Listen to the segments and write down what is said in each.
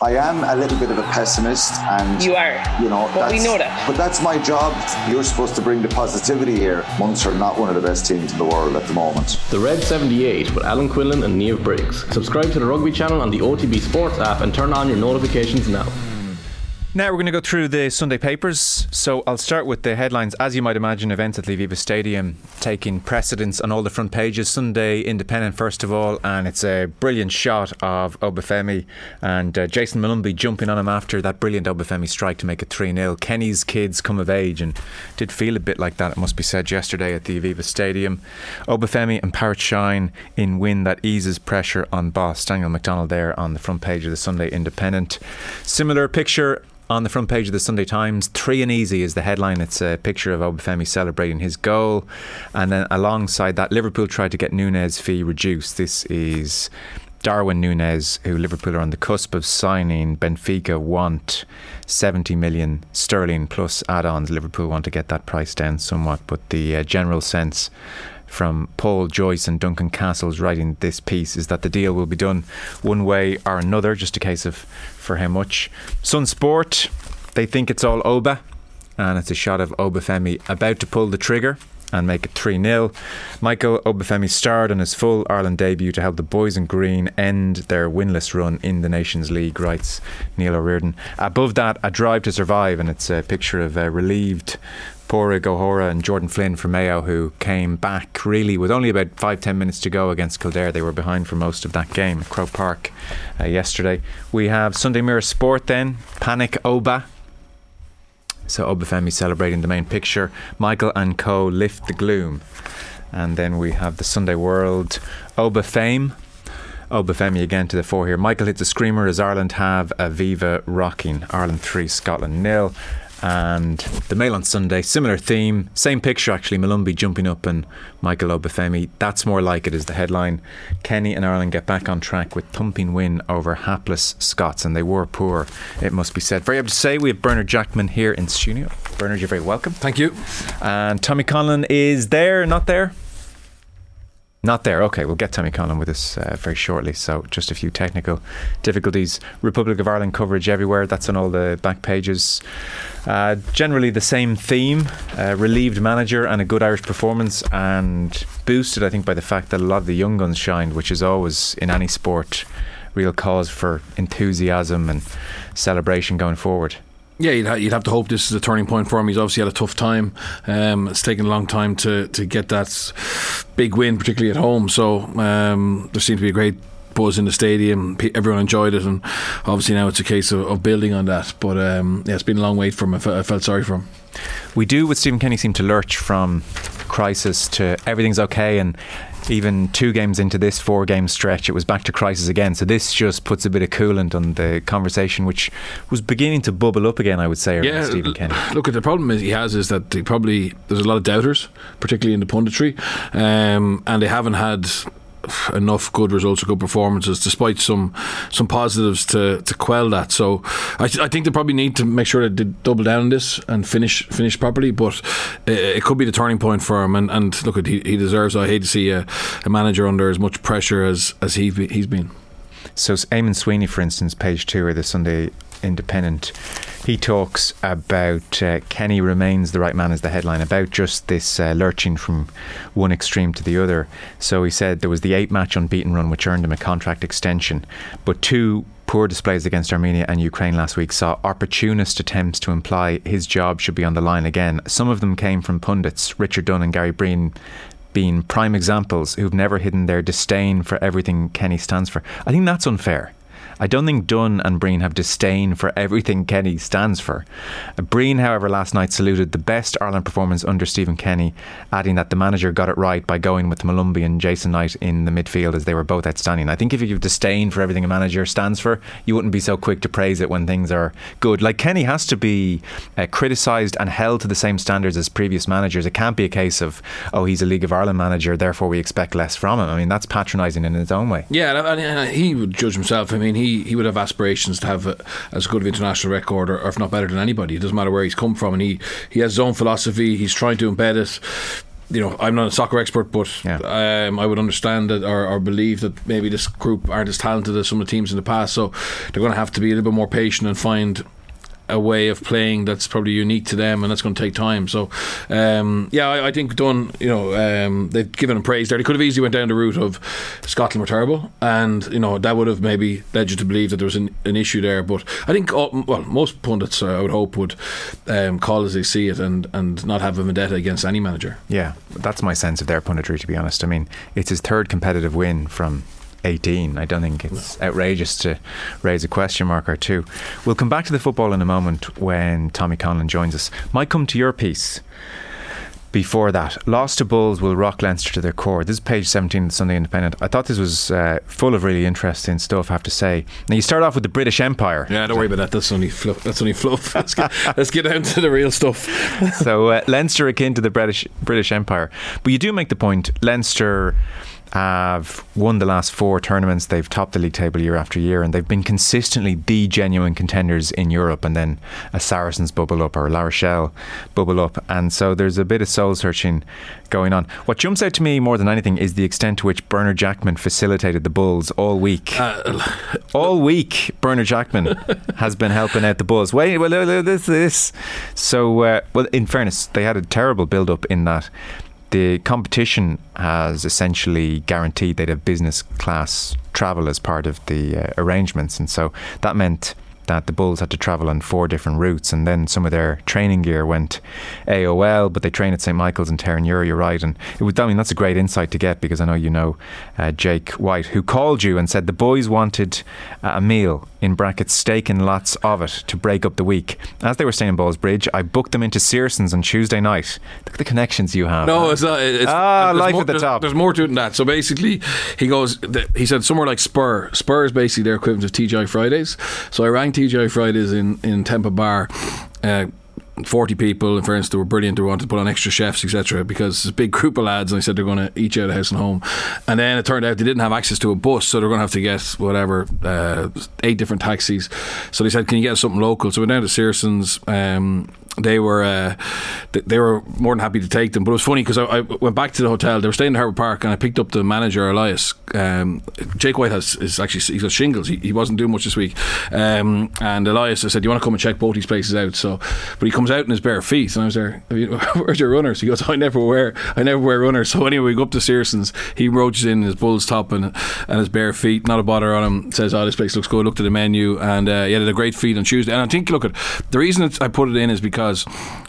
I am a little bit of a pessimist, and you are, you know, but we know that. But that's my job. You're supposed to bring the positivity here. Munster are not one of the best teams in the world at the moment. The Red 78 with Alan Quinlan and Niamh Briggs. Subscribe to the Rugby Channel on the OTB Sports app and turn on your notifications now. Now we're going to go through the Sunday papers. So I'll start with the headlines. As you might imagine, events at Aviva Stadium taking precedence on all the front pages. Sunday Independent first of all, and it's a brilliant shot of Obafemi and Jayson Molumbe jumping on him after that brilliant Obafemi strike to make it 3-0. Kenny's kids come of age, and did feel a bit like that, it must be said, yesterday at the Aviva Stadium. Obafemi and Parrott shine in win that eases pressure on boss. Daniel McDonald there on the front page of the Sunday Independent. Similar picture on the front page of the Sunday Times. 3 and easy is the headline. It's a picture of Obafemi celebrating his goal, and then alongside that, Liverpool tried to get Nunez's fee reduced. This is Darwin Nunez, who Liverpool are on the cusp of signing. Benfica want 70 million sterling plus add-ons. Liverpool want to get that price down somewhat, but the general sense from Paul Joyce and Duncan Castles writing this piece is that the deal will be done one way or another, just a case of for how much. Sun Sport, they think it's all Oba, and it's a shot of Obafemi about to pull the trigger and make it 3-0. Michael Obafemi starred on his full Ireland debut to help the boys in green end their winless run in the Nations League, writes Neil O'Riordan. Above that, a drive to survive, and it's a picture of relieved Pora Gohora and Jordan Flynn from Mayo, who came back really with only about 5-10 minutes to go against Kildare. They were behind for most of that game at Croke Park yesterday. We have Sunday Mirror Sport then. Panic Oba. So Obafemi celebrating the main picture. Michael and co. lift the gloom. And then we have the Sunday World. Obafame. Obafemi again to the fore here. Michael hits a screamer as Ireland have Aviva rocking. Ireland 3, Scotland 0. And the Mail on Sunday, similar theme, same picture actually, Molumbe jumping up and Michael Obafemi. That's more like it is the headline. Kenny and Ireland get back on track with thumping win over hapless Scots, and they were poor, it must be said. Very happy to say we have Bernard Jackman here in studio. Bernard, you're very welcome. Thank you. And Tommy Conlon is there, not there? Not there. Okay, we'll get Tommy Conlon with us very shortly. So just a few technical difficulties. Republic of Ireland coverage everywhere. That's on all the back pages. Generally the same theme. Relieved manager and a good Irish performance, and boosted, I think, by the fact that a lot of the young guns shined, which is always in any sport real cause for enthusiasm and celebration going forward. Yeah, you'd have to hope this is a turning point for him. He's obviously had a tough time. It's taken a long time to get that big win, particularly at home. So there seemed to be a great buzz in the stadium. Everyone enjoyed it, and obviously now it's a case of building on that. But yeah, it's been a long wait for him. I felt sorry for him. We do, with Stephen Kenny, seem to lurch from crisis to everything's okay, and even 2 games into this 4-game stretch, it was back to crisis again. So this just puts a bit of coolant on the conversation, which was beginning to bubble up again, I would say, around Stephen Kenny. Look, the problem he has is that there's a lot of doubters, particularly in the punditry, and they haven't had enough good results or good performances, despite some positives to quell that. So I think they probably need to make sure that they double down on this and finish properly, but it could be the turning point for him, and look, he deserves it. I hate to see a manager under as much pressure as he's been. So Eamon Sweeney, for instance, page 2 of the Sunday Independent, he talks about Kenny remains the right man is the headline, about just this lurching from one extreme to the other. So he said there was the 8-match unbeaten run which earned him a contract extension, but 2 poor displays against Armenia and Ukraine last week saw opportunist attempts to imply his job should be on the line again. Some of them came from pundits, Richard Dunn and Gary Breen being prime examples, who've never hidden their disdain for everything Kenny stands for. I think that's unfair. I don't think Dunn and Breen have disdain for everything Kenny stands for. Breen, however, last night saluted the best Ireland performance under Stephen Kenny, adding that the manager got it right by going with Molumbe and Jason Knight in the midfield, as they were both outstanding. I think if you have disdain for everything a manager stands for, you wouldn't be so quick to praise it when things are good. Like, Kenny has to be criticised and held to the same standards as previous managers. It can't be a case of, oh, he's a League of Ireland manager, therefore we expect less from him. I mean, that's patronising in its own way. Yeah, and he would judge himself. I mean, he would have aspirations to have as good of an international record, or if not better than anybody. It doesn't matter where he's come from, and he has his own philosophy. He's trying to embed it. you know, I'm not a soccer expert, but I would understand that or believe that maybe this group aren't as talented as some of the teams in the past, so they're going to have to be a little bit more patient and find a way of playing that's probably unique to them, and that's going to take time. So I think Dunn, they've given them praise there. They could have easily went down the route of Scotland were terrible, and that would have maybe led you to believe that there was an issue there. But I think most pundits I would hope would call as they see it and not have a vendetta against any manager. Yeah, that's my sense of their punditry, to be honest. I mean, it's his third competitive win from 18. I don't think it's outrageous to raise a question mark or two. We'll come back to the football in a moment when Tommy Conlon joins us. Might come to your piece before that. Loss to Bulls will rock Leinster to their core. This is page 17 of the Sunday Independent. I thought this was full of really interesting stuff, I have to say. Now, you start off with the British Empire. Yeah, don't worry about that. That's only fluff. Let's get down to the real stuff. So Leinster akin to the British Empire. But you do make the point, Leinster have won the last four tournaments. They've topped the league table year after year, and they've been consistently the genuine contenders in Europe. And then a Searsons bubble up or a La Rochelle bubble up, and so there's a bit of soul searching going on. What jumps out to me more than anything is the extent to which Bernard Jackman facilitated the Bulls all week. Bernard Jackman has been helping out the Bulls. In fairness, they had a terrible build up in that the competition has essentially guaranteed they'd have business class travel as part of the arrangements, and so that meant that the Bulls had to travel on four different routes, and then some of their training gear went AOL, but they train at St. Michael's and Terranure, you're right. And that's a great insight to get, because I know Jake White, who called you and said the boys wanted a meal, in brackets steak and lots of it, to break up the week. As they were staying in Ballsbridge, I booked them into Searsons on Tuesday night. Look at the connections you have. No, it's not. Life at the top. There's more to it than that. So basically, he said somewhere like Spur. Spur is basically their equivalent of TGI Fridays. So I rang TGI Fridays in Tempa Bar, 40 people, in fairness, they were brilliant. They wanted to put on extra chefs, etc., because it's a big group of lads, and they said they're going to each out of house and home. And then it turned out they didn't have access to a bus, so they're going to have to get 8 different taxis. So they said, can you get us something local? So we went down to Searsons. They were more than happy to take them, but it was funny because I went back to the hotel. They were staying in Harbour Park, and I picked up the manager, Elias. Jake White he's got shingles. He wasn't doing much this week, and Elias, I said, "You want to come and check both these places out?" But he comes out in his bare feet, and I was there, "Where's your runners?" He goes, "I never wear runners." So anyway, we go up to Searsons. He roaches in his Bulls top and his bare feet, not a bother on him. Says, "Oh, this place looks good." Looked at the menu, and he had a great feed on Tuesday. And I think, the reason I put it in is because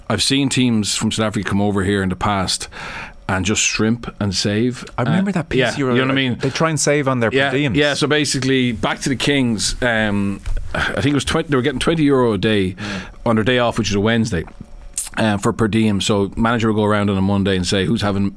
I've seen teams from South Africa come over here in the past and just shrimp and save. I remember that piece. Yeah, you know what I mean? They try and save on their per diems. Yeah, so basically, back to the Kings, I think it was they were getting €20 a day on their day off, which is a Wednesday, for per diem. So manager will go around on a Monday and say, who's having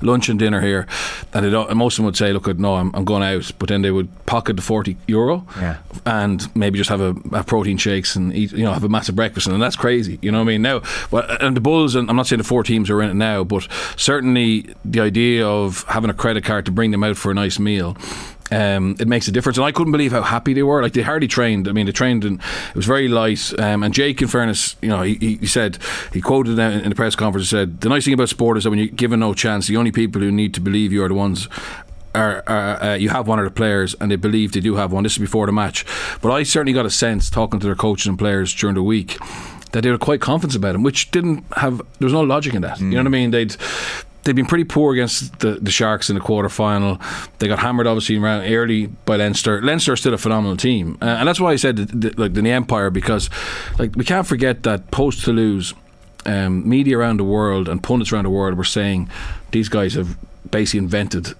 lunch and dinner here, and most of them would say, look, no, I'm going out, but then they would pocket the €40 and maybe just have a protein shakes and eat, have a massive breakfast, and that's crazy, you know what I mean? Now, and the Bulls, and I'm not saying the four teams are in it now, but certainly the idea of having a credit card to bring them out for a nice meal, it makes a difference. And I couldn't believe how happy they were. Like, they hardly trained. I mean, they trained and it was very light. And Jake, in fairness, he said, he quoted in the press conference, he said, the nice thing about sport is that when you're given no chance, the only people who need to believe you are the ones you have one of the players, and they believe they do have one. This is before the match, but I certainly got a sense talking to their coaches and players during the week that they were quite confident about him, which there was no logic in that. You know what I mean? They've been pretty poor against the Sharks in the quarter-final. They got hammered, obviously, around early by Leinster. Leinster are still a phenomenal team. And that's why I said the Empire, because we can't forget that post-Toulouse, media around the world and pundits around the world were saying these guys have basically invented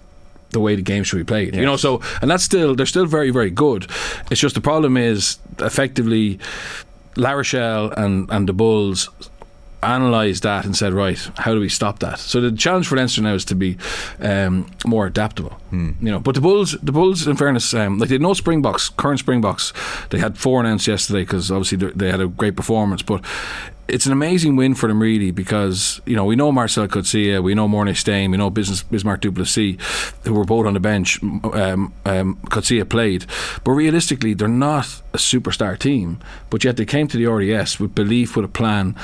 the way the game should be played. Yes. So, and they're still very, very good. It's just the problem is, effectively, La Rochelle and the Bulls analysed that and said, right, how do we stop that? So the challenge for Leinster now is to be more adaptable. But the Bulls, in fairness, they had no Springboks, current Springboks. They had four announced yesterday because obviously they had a great performance, but it's an amazing win for them, really, because we know Marcell Coetzee, we know Mornay Stain, we know Bismarck Duplessis, who were both on the bench. Coetzee played, but realistically they're not a superstar team, but yet they came to the RDS with belief, with a plan,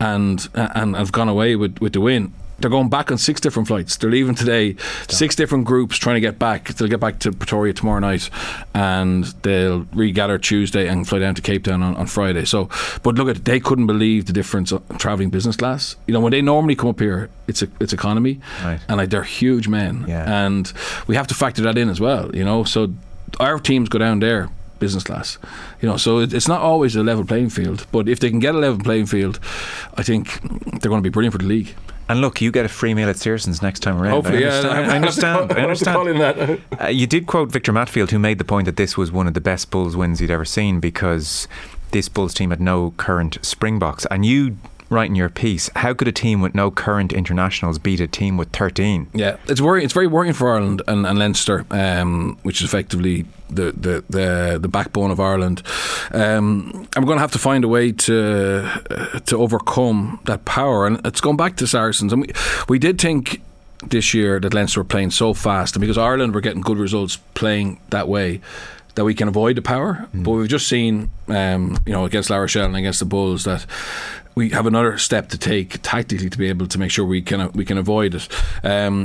and have gone away with the win. They're going back on 6 different flights. They're leaving today. 6 different groups trying to get back. They'll get back to Pretoria tomorrow night, and they'll regather Tuesday and fly down to Cape Town on Friday. So, but look at, they couldn't believe the difference of travelling business class. You know, when they normally come up here, it's economy, right. And like, they're huge men, yeah. And we have to factor that in as well. You know, so our teams go down there business class. You know, so it's not always a level playing field. But if they can get a level playing field, I think they're going to be brilliant for the league. And look, you get a free meal at Searsons next time around. Hopefully, I understand. You did quote Victor Matfield, who made the point that this was one of the best Bulls wins he'd ever seen, because this Bulls team had no current Springboks. And you write in your piece, how could a team with no current internationals beat a team with 13? Yeah, it's worrying. It's very worrying for Ireland and Leinster, which is effectively the backbone of Ireland. And we're going to have to find a way to overcome that power. And it's going back to Saracens. And we did think this year that Leinster were playing so fast, and because Ireland were getting good results playing that way, that we can avoid the power. But we've just seen, you know, against La Rochelle and against the Bulls, that we have another step to take tactically to be able to make sure we can avoid it.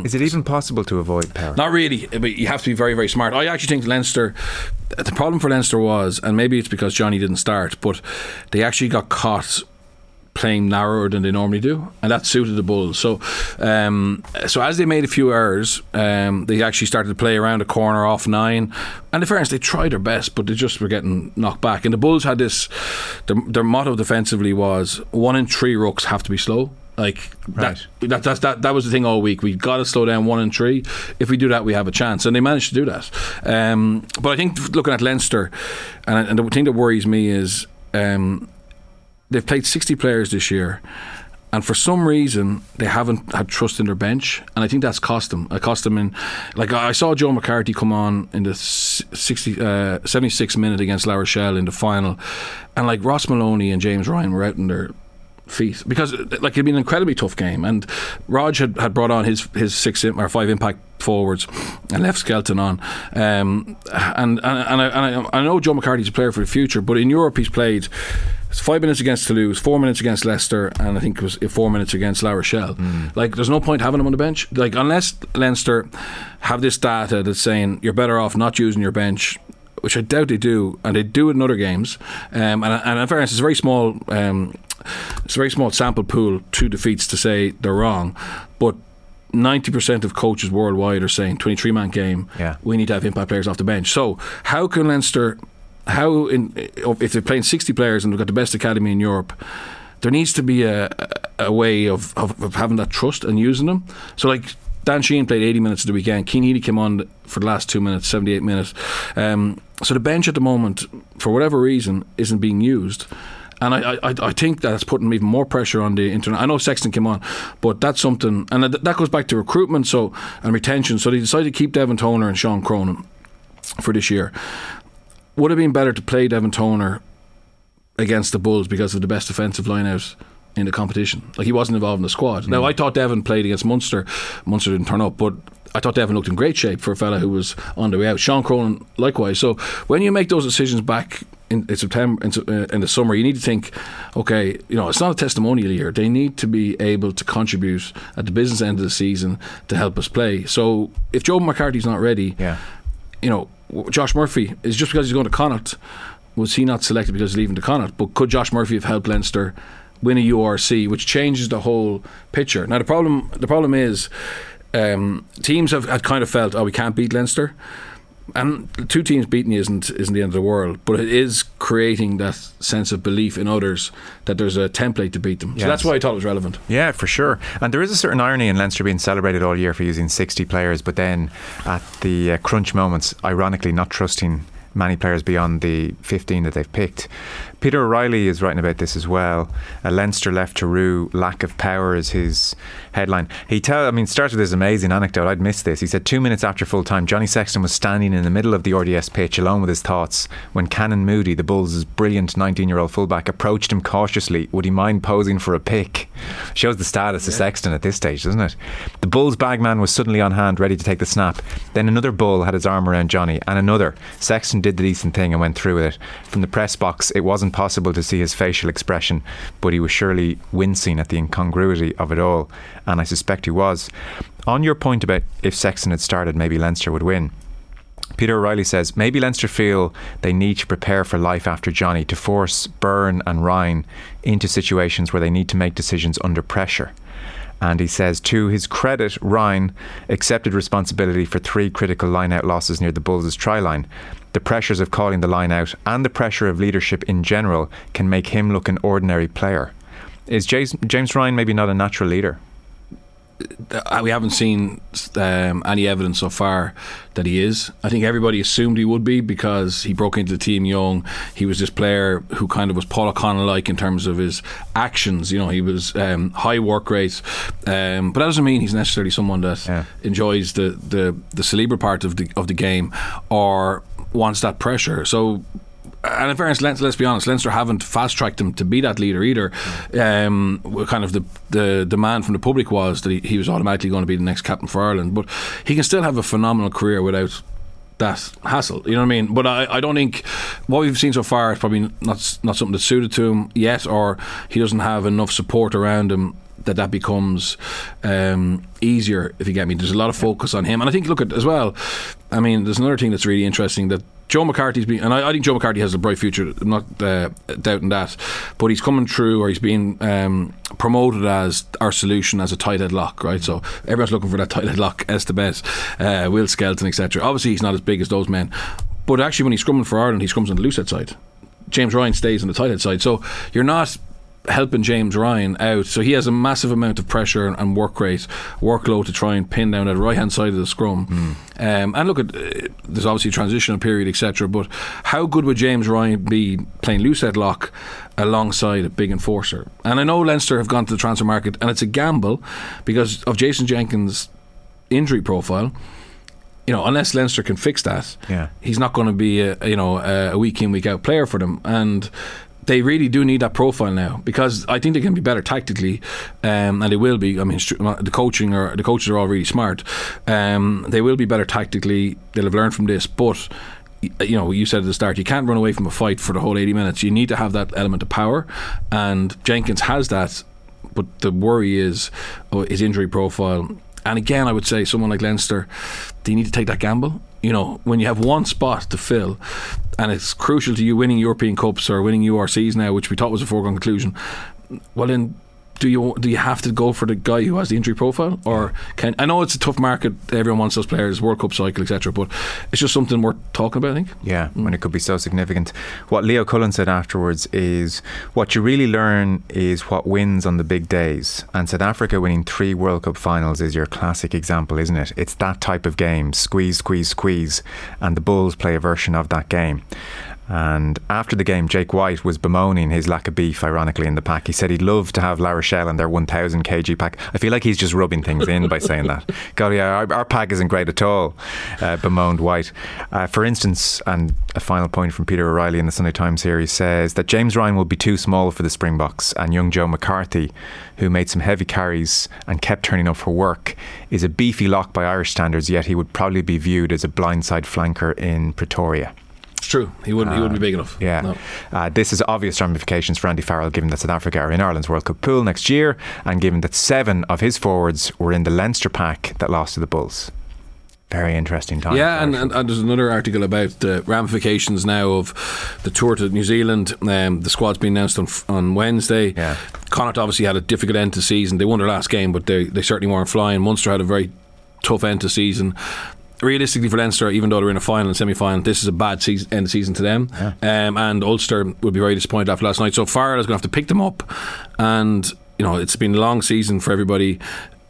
Is it even possible to avoid power? Not really, but you have to be very, very smart. I actually think Leinster, the problem for Leinster was, and maybe it's because Johnny didn't start, but they actually got caught playing narrower than they normally do, and that suited the Bulls. So as they made a few errors, they actually started to play around a corner off 9, and in fairness, they tried their best, but they just were getting knocked back. And the Bulls had this, their motto defensively was 1 in 3 rucks have to be slow. Like, right. That was the thing all week. We've got to slow down 1 in 3. If we do that, we have a chance. And they managed to do that. But I think looking at Leinster, and the thing that worries me is, they've played 60 players this year, and for some reason they haven't had trust in their bench, and I think that's cost them. It cost them in, like, I saw Joe McCarthy come on in the 76th minute against La Rochelle in the final, and like, Ross Maloney and James Ryan were out in their feet, because like, it'd been an incredibly tough game, and Raj had brought on his 5 impact forwards and left Skelton on, and I know Joe McCarthy's a player for the future, but in Europe he's played 5 minutes against Toulouse, 4 minutes against Leicester, and I think it was 4 minutes against La Rochelle. Like, there's no point having him on the bench, like, unless Leinster have this data that's saying you're better off not using your bench, which I doubt they do, and they do it in other games. And in fairness, it's a very small sample pool, 2 defeats to say they're wrong, but 90% of coaches worldwide are saying 23-man game, yeah, we need to have impact players off the bench. So how can Leinster, if they're playing 60 players and they've got the best academy in Europe, there needs to be a way of having that trust and using them. So like, Dan Sheehan played 80 minutes of the weekend. Keane Healy came on for the last 2 minutes, 78 minutes. So the bench at the moment, for whatever reason, isn't being used. And I think that's putting even more pressure on the internet. I know Sexton came on, but that's something, and that goes back to recruitment and retention. So they decided to keep Devin Toner and Sean Cronin for this year. Would have been better to play Devin Toner against the Bulls because of the best defensive line-outs in the competition. Like, he wasn't involved in the squad. Now, I thought Devin played against Munster. Munster didn't turn up, but I thought Devin looked in great shape for a fella who was on the way out. Sean Cronin, likewise. So when you make those decisions back in September, in the summer, you need to think, okay, you know, it's not a testimonial year. They need to be able to contribute at the business end of the season to help us play. So if Joe McCarthy's not ready, yeah, you know, Josh Murphy, is just because he's going to Connacht, was he not selected because he's leaving to Connacht? But could Josh Murphy have helped Leinster win a URC, which changes the whole picture? Now, the problem is, teams have kind of felt, we can't beat Leinster, and 2 teams beating you isn't the end of the world, but it is creating that sense of belief in others that there's a template to beat them. Yes. So that's why I thought it was relevant. Yeah, for sure. And there is a certain irony in Leinster being celebrated all year for using 60 players, but then at the crunch moments, ironically not trusting many players beyond the 15 that they've picked. Peter O'Reilly is writing about this as well. A Leinster left to rue, lack of power is his headline. Starts with this amazing anecdote. I'd missed this. He said, 2 minutes after full time, Johnny Sexton was standing in the middle of the RDS pitch alone with his thoughts when Cannon Moody, the Bulls' brilliant 19-year-old fullback, approached him cautiously. Would he mind posing for a pick? Shows the status of Sexton at this stage, doesn't it? The Bulls' bagman was suddenly on hand, ready to take the snap. Then another Bull had his arm around Johnny, and another. Sexton Sexton did the decent thing and went through with it. From the press box, it wasn't possible to see his facial expression, but he was surely wincing at the incongruity of it all, and I suspect he was. On your point about if Sexton had started, maybe Leinster would win, Peter O'Reilly says, maybe Leinster feel they need to prepare for life after Johnny, to force Byrne and Ryan into situations where they need to make decisions under pressure. And he says, to his credit, Ryan accepted responsibility for 3 critical line-out losses near the Bulls' try line. The pressures of calling the line-out and the pressure of leadership in general can make him look an ordinary player. Is James Ryan maybe not a natural leader? We haven't seen any evidence so far that he is. I think everybody assumed he would be because he broke into the team young. He was this player who kind of was Paul O'Connell-like in terms of his actions. You know, he was high work rate, but that doesn't mean he's necessarily someone that enjoys the cerebral part of the game or wants that pressure. So. And in fairness, let's be honest, Leinster haven't fast-tracked him to be that leader either. Kind of the demand from the public was that he was automatically going to be the next captain for Ireland. But he can still have a phenomenal career without that hassle, you know what I mean? But I don't think what we've seen so far is probably not something that's suited to him yet, or he doesn't have enough support around him that becomes easier, if you get me. There's a lot of focus on him. And I think, look at as well, I mean, there's another thing that's really interesting that Joe McCarthy's been, and I think Joe McCarthy has a bright future, I'm not doubting that, but he's coming through, or he's being promoted as our solution as a tight head lock, right? So everyone's looking for that tight head lock, Estebes, Will Skelton, etc. Obviously he's not as big as those men, but actually when he's scrumming for Ireland, he scrums on the loose head side. James Ryan stays on the tight head side, so you're not helping James Ryan out, so he has a massive amount of pressure and workload to try and pin down that right hand side of the scrum. And look at there's obviously a transitional period, etc., but how good would James Ryan be playing loose head lock alongside a big enforcer? And I know Leinster have gone to the transfer market, and it's a gamble because of Jason Jenkins' injury profile. You know, unless Leinster can fix that, he's not going to be a week in, week out player for them, and they really do need that profile now, because I think they can be better tactically, and they will be. I mean, the coaches are all really smart. They will be better tactically. They'll have learned from this, but you know, you said at the start, you can't run away from a fight for the whole 80 minutes. You need to have that element of power, and Jenkins has that. But the worry is his injury profile. And again, I would say someone like Leinster, they need to take that gamble. You know, when you have one spot to fill, and it's crucial to you winning European Cups or winning URCs now, which we thought was a foregone conclusion, well then do you have to go for the guy who has the injury profile? Or can, I know it's a tough market, everyone wants those players, World Cup cycle, etc., but it's just something worth talking about, I think. When it could be so significant. What Leo Cullen said afterwards is, what you really learn is what wins on the big days, and South Africa winning 3 World Cup finals is your classic example, isn't it? It's that type of game, squeeze, and the Bulls play a version of that game. And after the game, Jake White was bemoaning his lack of beef, ironically, in the pack. He said he'd love to have La Rochelle and their 1,000 kg pack. I feel like he's just rubbing things in by saying that. God, yeah, our pack isn't great at all, bemoaned White. For instance, and a final point from Peter O'Reilly in the Sunday Times here, he says that James Ryan will be too small for the Springboks, and young Joe McCarthy, who made some heavy carries and kept turning up for work, is a beefy lock by Irish standards, yet he would probably be viewed as a blindside flanker in Pretoria. True, he wouldn't be big enough. This has obvious ramifications for Andy Farrell, given that South Africa are in Ireland's World Cup pool next year, and given that 7 of his forwards were in the Leinster pack that lost to the Bulls. Very interesting time. Yeah, and there's another article about the ramifications now of the tour to New Zealand. The squad's been announced on Wednesday. Yeah. Connacht obviously had a difficult end to season. They won their last game, but they certainly weren't flying. Munster had a very tough end to season. Realistically for Leinster, even though they're in a final and semi-final, this is a bad end of season to them. And Ulster would be very disappointed after last night, so Farrell is going to have to pick them up, and you know, it's been a long season for everybody.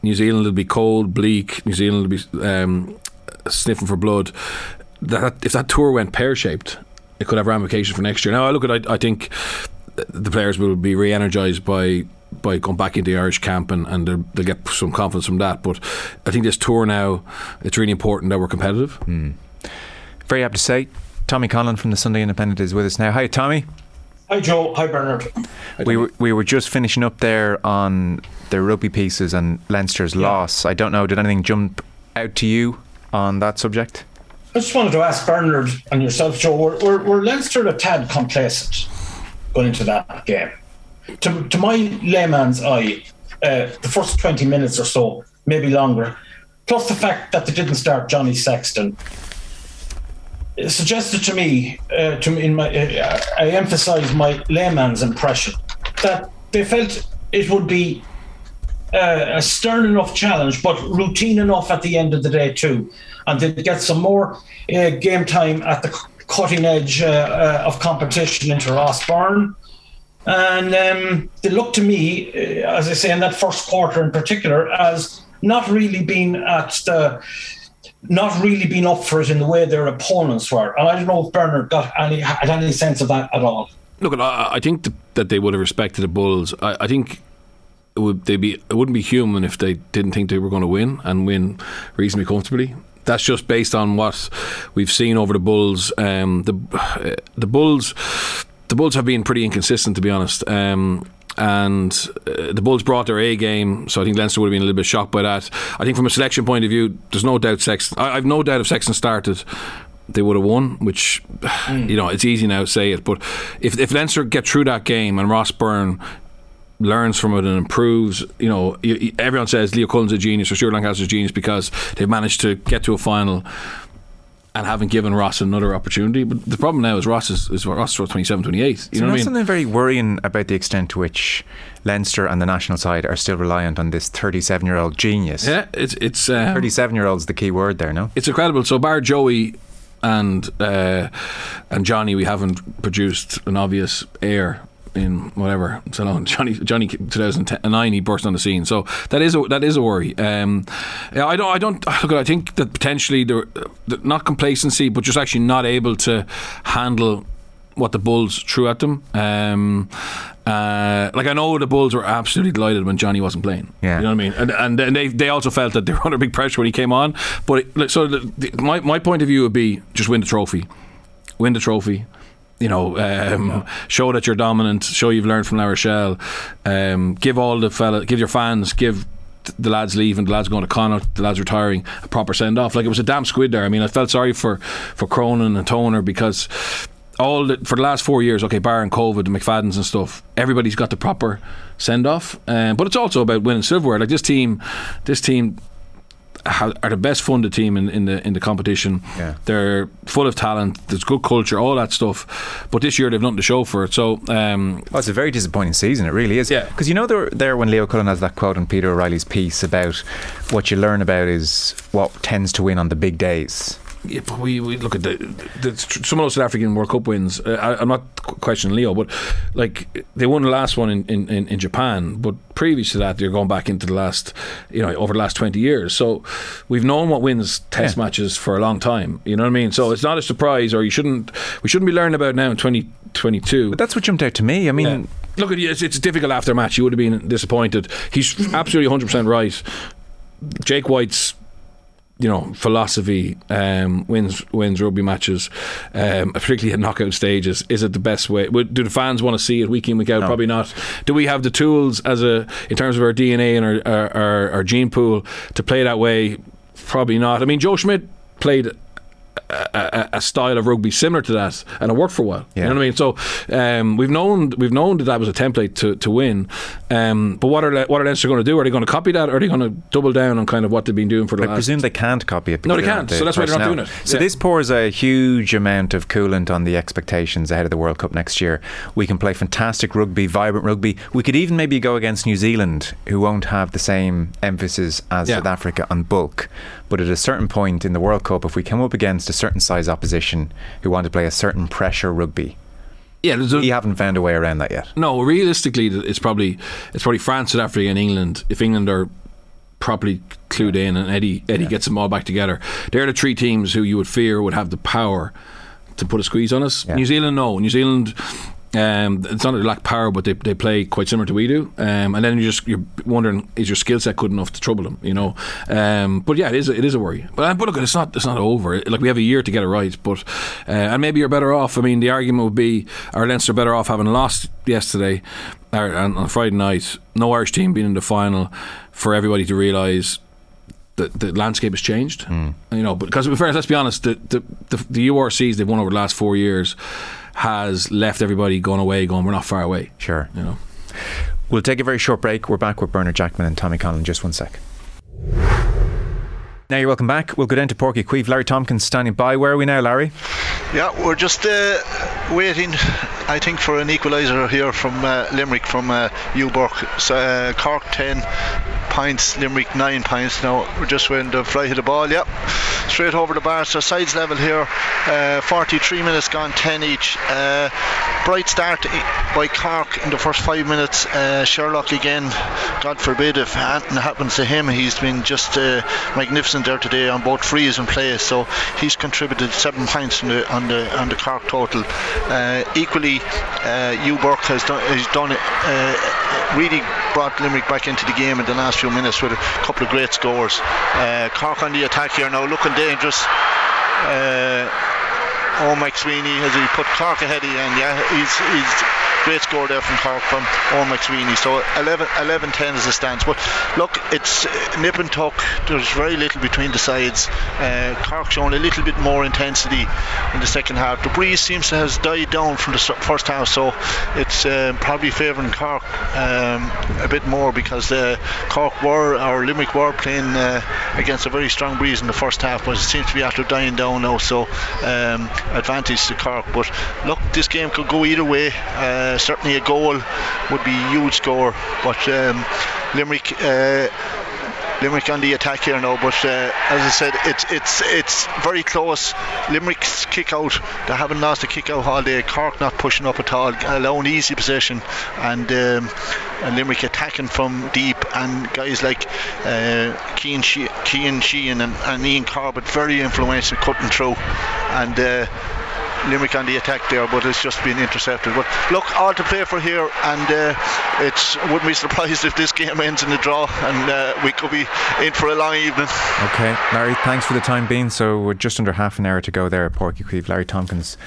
New Zealand will be cold, bleak. New Zealand will be sniffing for blood. If that tour went pear-shaped, it could have ramifications for next year. Now I think the players will be re-energised by going back into the Irish camp, and they'll get some confidence from that. But I think this tour now, it's really important that we're competitive. Very happy to say Tommy Conlon from the Sunday Independent is with us now. Hi Tommy. Hi Joe. Hi Bernard. We were just finishing up there on the rugby pieces and Leinster's loss. I don't know, did anything jump out to you on that subject? I just wanted to ask Bernard and yourself, Joe, were Leinster a tad complacent going into that game? To my layman's eye, the first 20 minutes or so, maybe longer, plus the fact that they didn't start Johnny Sexton, it suggested to me, I emphasise my layman's impression, that they felt it would be a stern enough challenge, but routine enough at the end of the day too, and they'd get some more game time at the cutting edge of competition into Ross Byrne. And they looked to me, as I say, in that first quarter in particular, as not really being up for it in the way their opponents were. And I don't know if Bernard had any sense of that at all. Look, I think that they would have respected the Bulls. I think it wouldn't be human if they didn't think they were going to win, and win reasonably comfortably. That's just based on what we've seen over the Bulls. The Bulls have been pretty inconsistent, to be honest. The Bulls brought their A game, so I think Leinster would have been a little bit shocked by that. I think from a selection point of view, there's no doubt Sexton. I've no doubt if Sexton started, they would have won, which, you know, it's easy now to say it. But if Leinster get through that game and Ross Byrne learns from it and improves, you know, everyone says Leo Cullen's a genius or Stuart Lancaster's a genius because they've managed to get to a final and haven't given Ross another opportunity. But the problem now is Ross is 27, 28. You know what I mean? Something very worrying about the extent to which Leinster and the national side are still reliant on this 37-year-old genius. Yeah, it's 37-year-old's the key word there, no? It's incredible. So bar Joey and Johnny, we haven't produced an obvious heir in whatever. So no, Johnny 2009 he burst on the scene. So that is a worry. I don't. Look, I think that potentially not complacency, but just actually not able to handle what the Bulls threw at them. Like, I know the Bulls were absolutely delighted when Johnny wasn't playing. Yeah. You know what I mean? And they also felt that they were under big pressure when he came on. But my point of view would be just win the trophy. Win the trophy. You know, show that you're dominant. Show you've learned from La Rochelle. Give your fans, give the lads leaving, the lads going to Connacht, the lads retiring, a proper send off. Like, it was a damn squid there. I mean, I felt sorry for Cronin and Toner because for the last 4 years, okay, barring COVID and McFadden's and stuff, everybody's got the proper send off. But it's also about winning silverware. Like, this team are the best funded team in the competition. Yeah. They're full of talent. There's good culture, all that stuff. But this year they've nothing to show for it. So it's a very disappointing season. It really is. Yeah. Because you know there when Leo Cullen has that quote on Peter O'Reilly's piece about what you learn about is what tends to win on the big days. Yeah, but we look at some of those South African World Cup wins. I'm not questioning Leo, but like, they won the last one in Japan, but previous to that they're going back into the last, you know, over the last 20 years. So we've known what wins test matches for a long time. You know what I mean? So it's not a surprise, or we shouldn't be learning about it now in 2022. But that's what jumped out to me. I mean, look, it's difficult after a match. You would have been disappointed. He's absolutely 100% right. Jake White's, you know, philosophy, wins rugby matches, particularly at knockout stages. Is it the best way? Do the fans want to see it week in, week out? No. Probably not. Do we have the tools in terms of our DNA and our gene pool to play that way? Probably not. I mean, Joe Schmidt played a style of rugby similar to that, and it worked for a while. Yeah. You know what I mean? So we've known that was a template to win. But what are Leinster going to do? Are they going to copy that? Or are they going to double down on kind of what they've been doing for the last? I presume they can't copy it. No, they can't. So that's why they're not doing it. So this pours a huge amount of coolant on the expectations ahead of the World Cup next year. We can play fantastic rugby, vibrant rugby. We could even maybe go against New Zealand, who won't have the same emphasis as South Africa on bulk. But at a certain point in the World Cup, if we come up against a certain size opposition who want to play a certain pressure rugby, you haven't found a way around that yet. No, realistically, it's probably France, South Africa, and England. If England are properly clued in and Eddie gets them all back together, they're the three teams who you would fear would have the power to put a squeeze on us. Yeah. New Zealand, no. New Zealand. It's not that they lack power, but they play quite similar to we do, and then you're wondering, is your skill set good enough to trouble them? You know, but yeah, it is a worry. But look, it's not over. Like, we have a year to get it right, but and maybe you're better off. I mean, the argument would be, are Leinster better off having lost yesterday on Friday night? No Irish team being in the final for everybody to realise the landscape has changed. You know, because in fairness, let's be honest, the URCs they've won over the last 4 years has left everybody going away, going, we're not far away. Sure. You know. We'll take a very short break. We're back with Bernard Jackman and Tommy Conlon in just one sec. Now you're welcome back. We'll go down to Páirc Uí Chaoimh. Larry Tompkins standing by. Where are we now, Larry? Yeah, we're just waiting, I think, for an equaliser here from Limerick, from Uburk. Cork 10 points, Limerick 9 points now. We're just waiting to fly to the ball, yep. Straight over the bar, so sides level here. 43 minutes gone, 10 each. Bright start by Cork in the first 5 minutes. Sherlock again, God forbid if anything happens to him, he's been just magnificent there today on both frees and plays, so he's contributed 7 points on the Cork total. Equally, Uburk has done really brought Limerick back into the game in the last few minutes with a couple of great scores. Cork on the attack here now, looking dangerous. Mike Sweeney, has he put Cork ahead of you? And yeah, he's great score there from Cork from Ormac Sweeney. So 11-10 as it stands. But look, it's nip and tuck. There's very little between the sides. Cork showing a little bit more intensity in the second half. The breeze seems to have died down from the first half, so it's probably favouring Cork a bit more, because Limerick were playing against a very strong breeze in the first half, but it seems to be after dying down now, so advantage to Cork. But look, this game could go either way. Certainly a goal would be a huge score, but Limerick on the attack here now, but as I said, it's very close. Limerick's kick out, they haven't lost a kick out all day. Cork not pushing up at all, allowing easy possession, and Limerick attacking from deep, and guys like Cian Sheehan and Ian Corbett very influential cutting through, and Limerick on the attack there, but it's just been intercepted. But look, all to play for here, and it wouldn't be surprised if this game ends in a draw, and we could be in for a long evening. Okay, Larry, thanks for the time being. So we're just under half an hour to go there at Páirc Uí Chaoimh. Larry Tompkins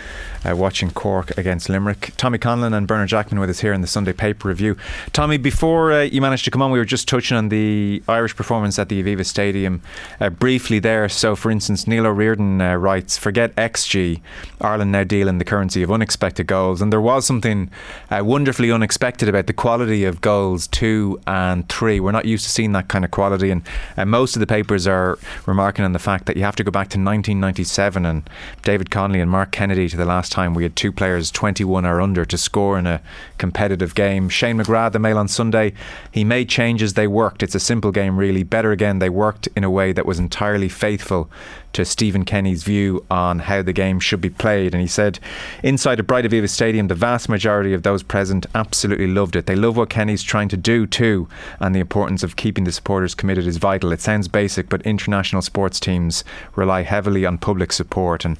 watching Cork against Limerick. Tommy Conlon and Bernard Jackman with us here in the Sunday Paper Review. Tommy, before you managed to come on, we were just touching on the Irish performance at the Aviva Stadium briefly there. So for instance, Neil O'Riordan writes, forget XG, Ireland now deal in the currency of unexpected goals. And there was something wonderfully unexpected about the quality of goals 2 and 3. We're not used to seeing that kind of quality, and most of the papers are remarking on the fact that you have to go back to 1997 and David Connolly and Mark Kennedy to the last time we had two players 21 or under to score in a competitive game. Shane McGrath, the Mail on Sunday, he made changes, they worked. It's a simple game really. Better again, they worked in a way that was entirely faithful to Stephen Kenny's view on how the game should be played. And he said, inside of Bright Aviva Stadium, the vast majority of those present absolutely loved it. They love what Kenny's trying to do too, and the importance of keeping the supporters committed is vital. It sounds basic, but international sports teams rely heavily on public support. And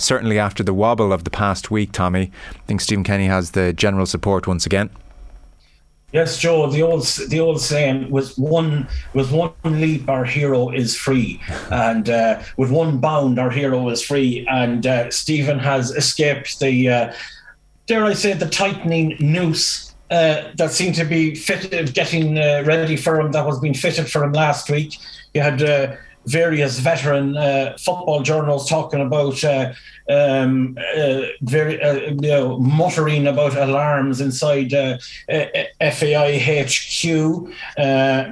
certainly after the wobble of the past week, Tommy, I think Stephen Kenny has the general support once again. Yes, Joe. The old saying was, "With one leap, our hero is free," and with one bound, our hero is free. And Stephen has escaped the, dare I say, the tightening noose that seemed to be fitted, getting ready for him. That was being fitted for him last week. You had various veteran football journals talking about. Muttering about alarms inside FAI HQ,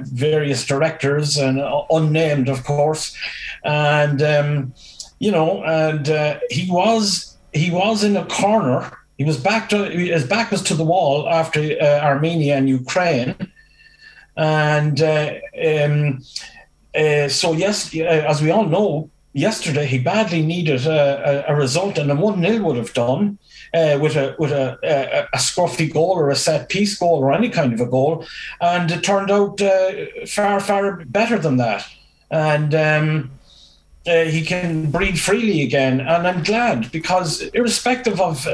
various directors, and unnamed, of course, and he was in a corner. His back was to the wall after Armenia and Ukraine, and so yes, as we all know. Yesterday, he badly needed a result, and a 1-0 would have done with a scruffy goal or a set-piece goal or any kind of a goal. And it turned out far, far better than that. And he can breathe freely again. And I'm glad, because irrespective of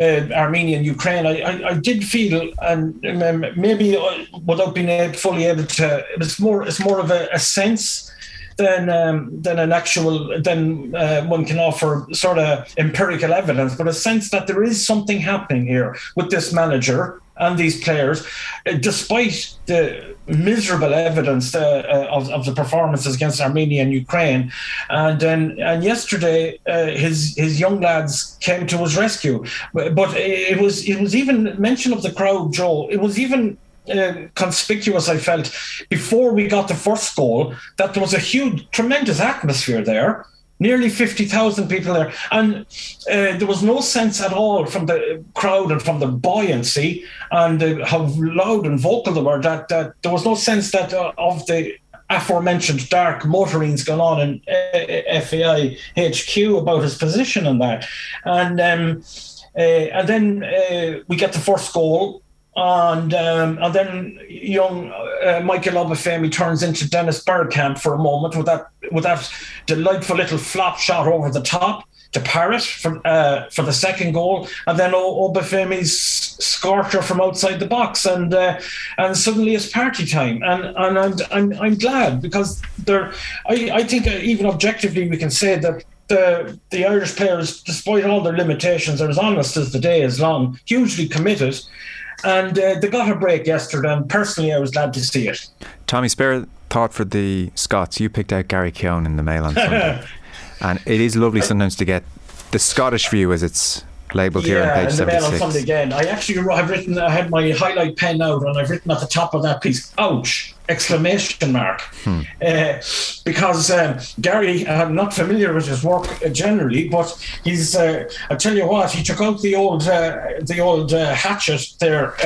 Armenia and Ukraine, I did feel, and maybe without being fully able to, it's more of a sense than one can offer sort of empirical evidence, but a sense that there is something happening here with this manager and these players, despite the miserable evidence of the performances against Armenia and Ukraine. And then and yesterday, his young lads came to his rescue. But it was even mention of the crowd, Joe. It was even conspicuous, I felt, before we got the first goal, that there was a huge, tremendous atmosphere there. Nearly 50,000 people there. And there was no sense at all from the crowd and from the buoyancy and how loud and vocal they were, that there was no sense that of the aforementioned dark mutterings going on in FAI HQ about his position and that. And then we get the first goal. And then young Michael Obafemi turns into Dennis Bergkamp for a moment with that delightful little flop shot over the top to Parrott for the second goal, and then Obafemi's scorcher from outside the box, and suddenly it's party time, and I'm glad, because I think even objectively we can say that the Irish players, despite all their limitations, are as honest as the day is long, hugely committed. And they got a break yesterday, and personally I was glad to see it. Tommy, spare thought for the Scots. You picked out Gary Keown in the Mail on Sunday. And it is lovely sometimes to get the Scottish view, as it's labelled here on page 76. Yeah, in the Mail on Sunday again. I had my highlight pen out, and I've written at the top of that piece, ouch! ! Because Gary, I'm not familiar with his work generally, but he's I tell you what, he took out the old hatchet there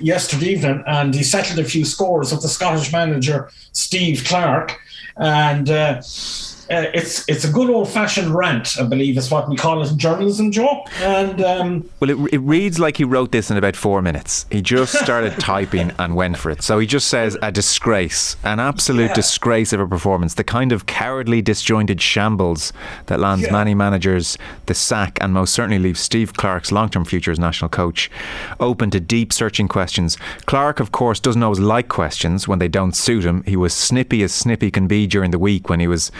yesterday evening, and he settled a few scores of the Scottish manager Steve Clark, and it's a good old-fashioned rant, I believe is what we call it in journalism, Joe. And well, it reads like he wrote this in about 4 minutes. He just started typing and went for it. So he just says, a disgrace, an absolute disgrace of a performance, the kind of cowardly, disjointed shambles that lands many managers the sack, and most certainly leaves Steve Clark's long-term future as national coach open to deep, searching questions. Clark, of course, doesn't always like questions when they don't suit him. He was snippy as snippy can be during the week when he was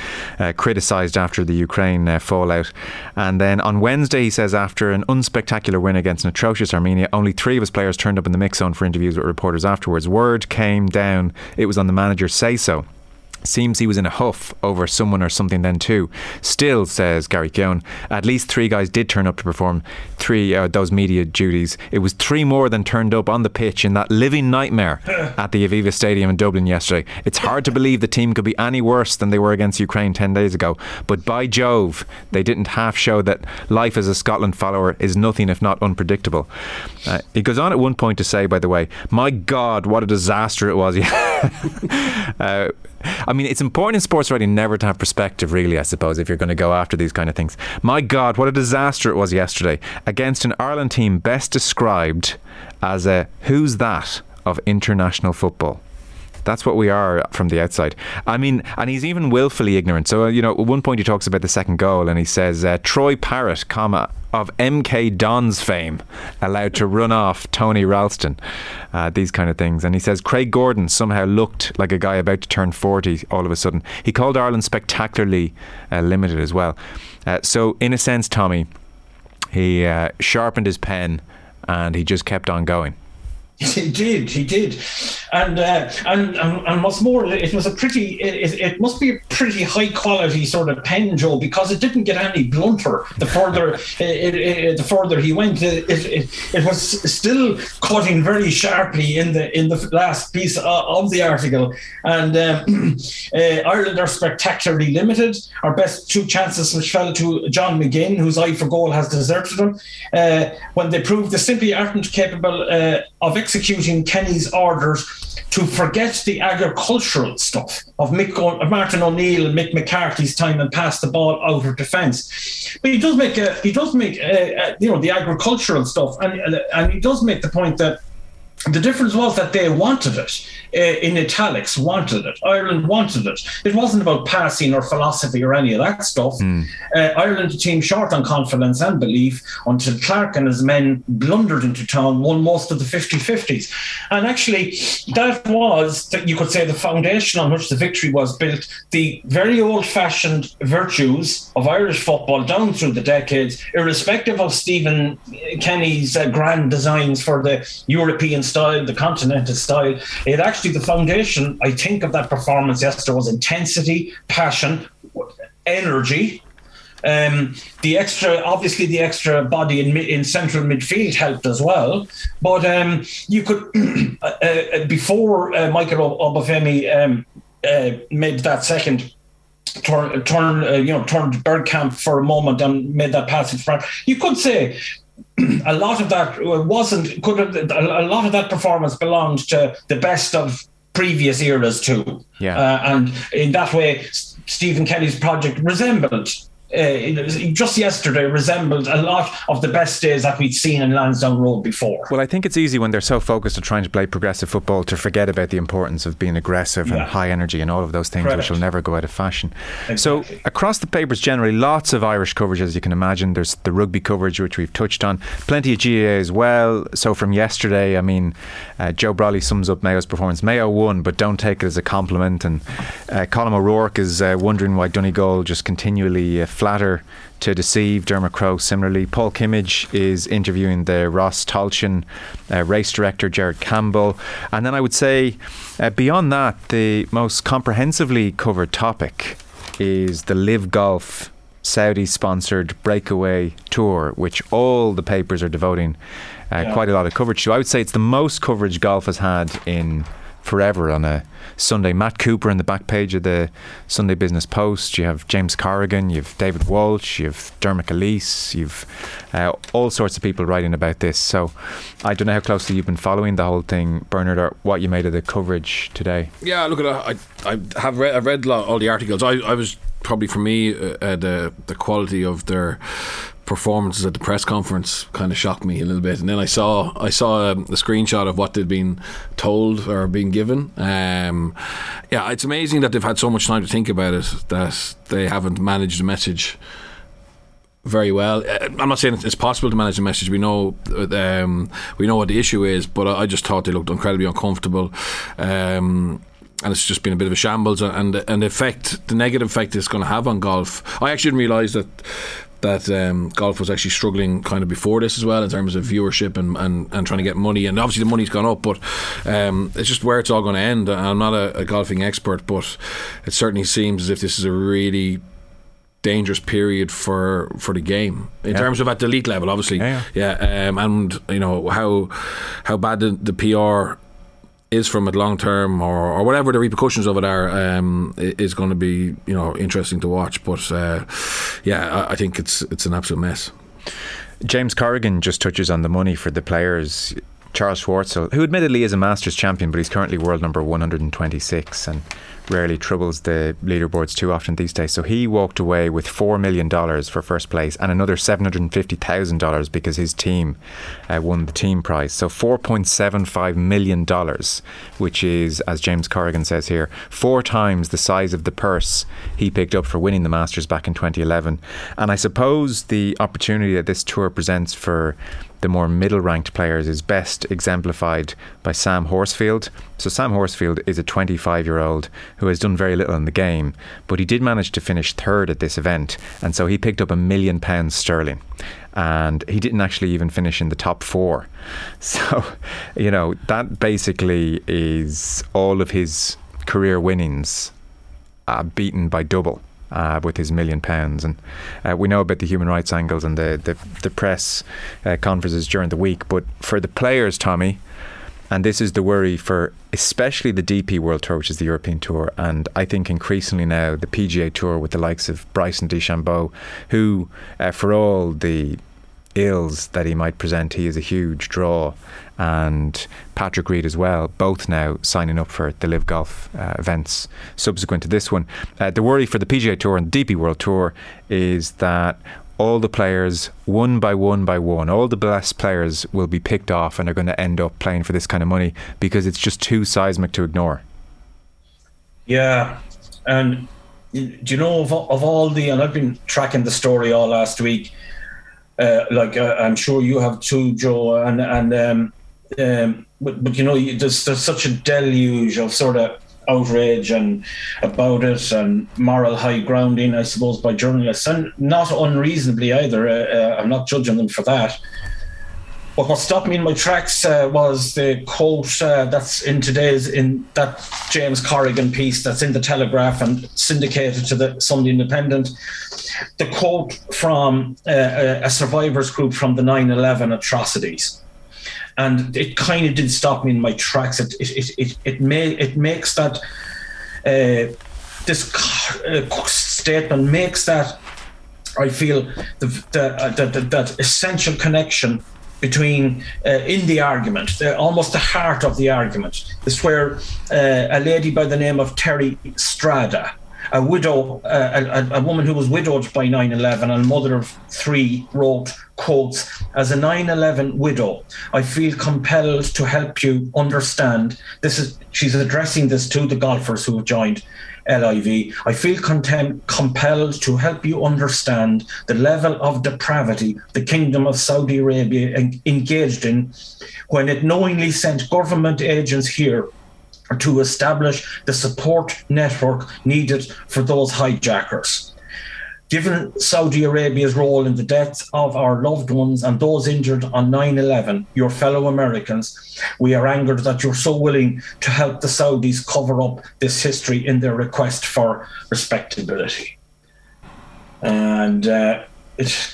criticised after the Ukraine fallout. And then on Wednesday, he says, after an unspectacular win against an atrocious Armenia, only 3 of his players turned up in the mix zone for interviews with reporters afterwards. Word came down, it was on the manager's say-so. Seems he was in a huff over someone or something then too. Still, says Gary Keown, at least 3 guys did turn up to perform those media duties. It was 3 more than turned up on the pitch in that living nightmare at the Aviva Stadium in Dublin yesterday. It's hard to believe the team could be any worse than they were against Ukraine 10 days ago. But by Jove, they didn't half show that life as a Scotland follower is nothing if not unpredictable. He goes on at one point to say, by the way, my God, what a disaster it was. I mean, it's important in sports writing never to have perspective, really, I suppose, if you're going to go after these kind of things. My God, what a disaster it was yesterday against an Ireland team best described as a who's that of international football. That's what we are from the outside. I mean, and he's even willfully ignorant. So, at one point he talks about the second goal, and he says, Troy Parrott, comma, of MK Dons fame, allowed to run off Tony Ralston, these kind of things. And he says Craig Gordon somehow looked like a guy about to turn 40 all of a sudden. He called Ireland spectacularly limited as well. So in a sense, Tommy, he sharpened his pen and he just kept on going. He did, and what's more, it must be a pretty high quality sort of pen, Joe, because it didn't get any blunter the further the further he went. It was still cutting very sharply in the last piece of the article. And Ireland are spectacularly limited. Our best 2 chances, which fell to John McGinn, whose eye for goal has deserted him, when they proved they simply aren't capable of executing Kenny's orders to forget the agricultural stuff of Martin O'Neill and Mick McCarthy's time and pass the ball out of defence. But he does make the agricultural stuff, and he does make the point that The difference was that they wanted it, in italics, wanted it. Ireland wanted it. It wasn't about passing or philosophy or any of that stuff. Ireland team short on confidence and belief until Clark and his men blundered into town, won most of the 50-50s. And actually, that was, you could say, the foundation on which the victory was built. The very old-fashioned virtues of Irish football down through the decades, irrespective of Stephen Kenny's grand designs for the European style, the continental style. It actually, the foundation, I think, of that performance yesterday was intensity, passion, energy. The extra body in central midfield helped as well. But you could, before Michael Obafemi made that second turned Bergkamp for a moment and made that pass in front, you could say a lot of that performance belonged to the best of previous eras too. Yeah. And in that way, Stephen Kenny's project resembled a lot of the best days that we'd seen in Lansdowne Road before. Well, I think it's easy when they're so focused on trying to play progressive football to forget about the importance of being aggressive and high energy and all of those things. Correct. Which will never go out of fashion. Exactly. So across the papers generally, lots of Irish coverage, as you can imagine. There's the rugby coverage, which we've touched on, plenty of GAA as well. So from yesterday, I mean, Joe Brawley sums up Mayo's performance. Mayo won, but don't take it as a compliment. And Colm O'Rourke is wondering why Donegal just continually flatter to deceive. Dermot Crowe similarly. Paul Kimmage is interviewing the Ross Tolchin race director, Gerard Campbell. And then I would say beyond that, the most comprehensively covered topic is the Live Golf Saudi sponsored breakaway tour, which all the papers are devoting quite a lot of coverage to. I would say it's the most coverage golf has had in forever on a Sunday. Matt Cooper in the back page of the Sunday Business Post. You have James Corrigan, you've David Walsh, you've Dermot Elise, you've all sorts of people writing about this. So I don't know how closely you've been following the whole thing, Bernard, or what you made of the coverage today. Yeah, look, I've read all the articles. The quality of their performances at the press conference kind of shocked me a little bit, and then I saw a screenshot of what they'd been told or been given. It's amazing that they've had so much time to think about it, that they haven't managed the message very well. I'm not saying it's possible to manage the message. We know what the issue is, but I just thought they looked incredibly uncomfortable. And it's just been a bit of a shambles, and the negative effect it's going to have on golf. I actually didn't realise that golf was actually struggling kind of before this as well, in terms of viewership and trying to get money, and obviously the money's gone up, but it's just where it's all going to end. I'm not a golfing expert, but it certainly seems as if this is a really dangerous period for the game in terms of at the elite level, obviously. And you know how bad the PR is from it long term, or whatever the repercussions of it are, is going to be interesting to watch. But I think it's an absolute mess. James Corrigan just touches on the money for the players. Charles Schwartzel, who admittedly is a Masters champion, but he's currently world number 126 and rarely troubles the leaderboards too often these days. So he walked away with $4 million for first place and another $750,000 because his team won the team prize. So $4.75 million, which is, as James Corrigan says here, 4 times the size of the purse he picked up for winning the Masters back in 2011. And I suppose the opportunity that this tour presents for the more middle-ranked players is best exemplified by Sam Horsfield. So Sam Horsfield is a 25-year-old who has done very little in the game, but he did manage to finish third at this event, and so he picked up £1 million sterling. And he didn't actually even finish in the top 4. So, that basically is all of his career winnings beaten by double. With his £1 million, and we know about the human rights angles and the press conferences during the week, but for the players, Tommy, and this is the worry for especially the DP World Tour, which is the European Tour, and I think increasingly now the PGA Tour, with the likes of Bryson DeChambeau, who for all the ills that he might present, he is a huge draw, and Patrick Reed as well, both now signing up for the Live Golf events subsequent to this one. The worry for the PGA Tour and the DP World Tour is that all the players, one by one, all the best players will be picked off and are going to end up playing for this kind of money because it's just too seismic to ignore. Yeah, and do you know, of all the, and I've been tracking the story all last week, I'm sure you have too, Joe, but you know, there's such a deluge of sort of outrage and about it and moral high grounding, I suppose, by journalists, and not unreasonably either. I'm not judging them for that. But what stopped me in my tracks was the quote that's in that James Corrigan piece that's in the Telegraph and syndicated to the Sunday Independent. The quote from a survivors group from the 9/11 atrocities. And it kind of did stop me in my tracks. It makes that statement makes that, I feel, that essential connection between in the argument, almost the heart of the argument. It's where a lady by the name of Terry Strada, a widow, a woman who was widowed by 9/11 and mother of three, wrote, quotes, "As a 9/11 widow, I feel compelled to help you understand." She's addressing this to the golfers who have joined LIV. "I feel compelled to help you understand the level of depravity the Kingdom of Saudi Arabia engaged in when it knowingly sent government agents here to establish the support network needed for those hijackers. Given Saudi Arabia's role in the deaths of our loved ones and those injured on 9/11, your fellow Americans, we are angered that you're so willing to help the Saudis cover up this history in their request for respectability." And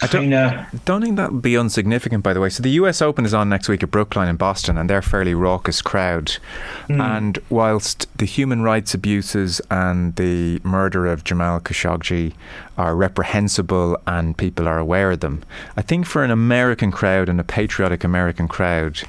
I don't think that would be insignificant, by the way. So the US Open is on next week at Brookline in Boston, and they're a fairly raucous crowd. And whilst the human rights abuses and the murder of Jamal Khashoggi are reprehensible and people are aware of them, I think for an American crowd and a patriotic American crowd,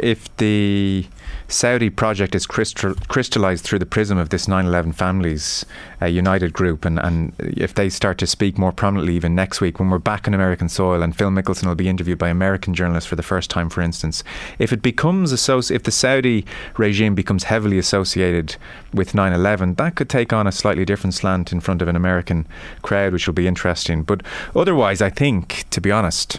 if the Saudi project is crystallised through the prism of this 9/11 Families United group, and if they start to speak more prominently even next week when we're back on American soil and Phil Mickelson will be interviewed by American journalists for the first time, for instance, if the Saudi regime becomes heavily associated with 9/11, that could take on a slightly different slant in front of an American crowd, which will be interesting. But otherwise, I think, to be honest,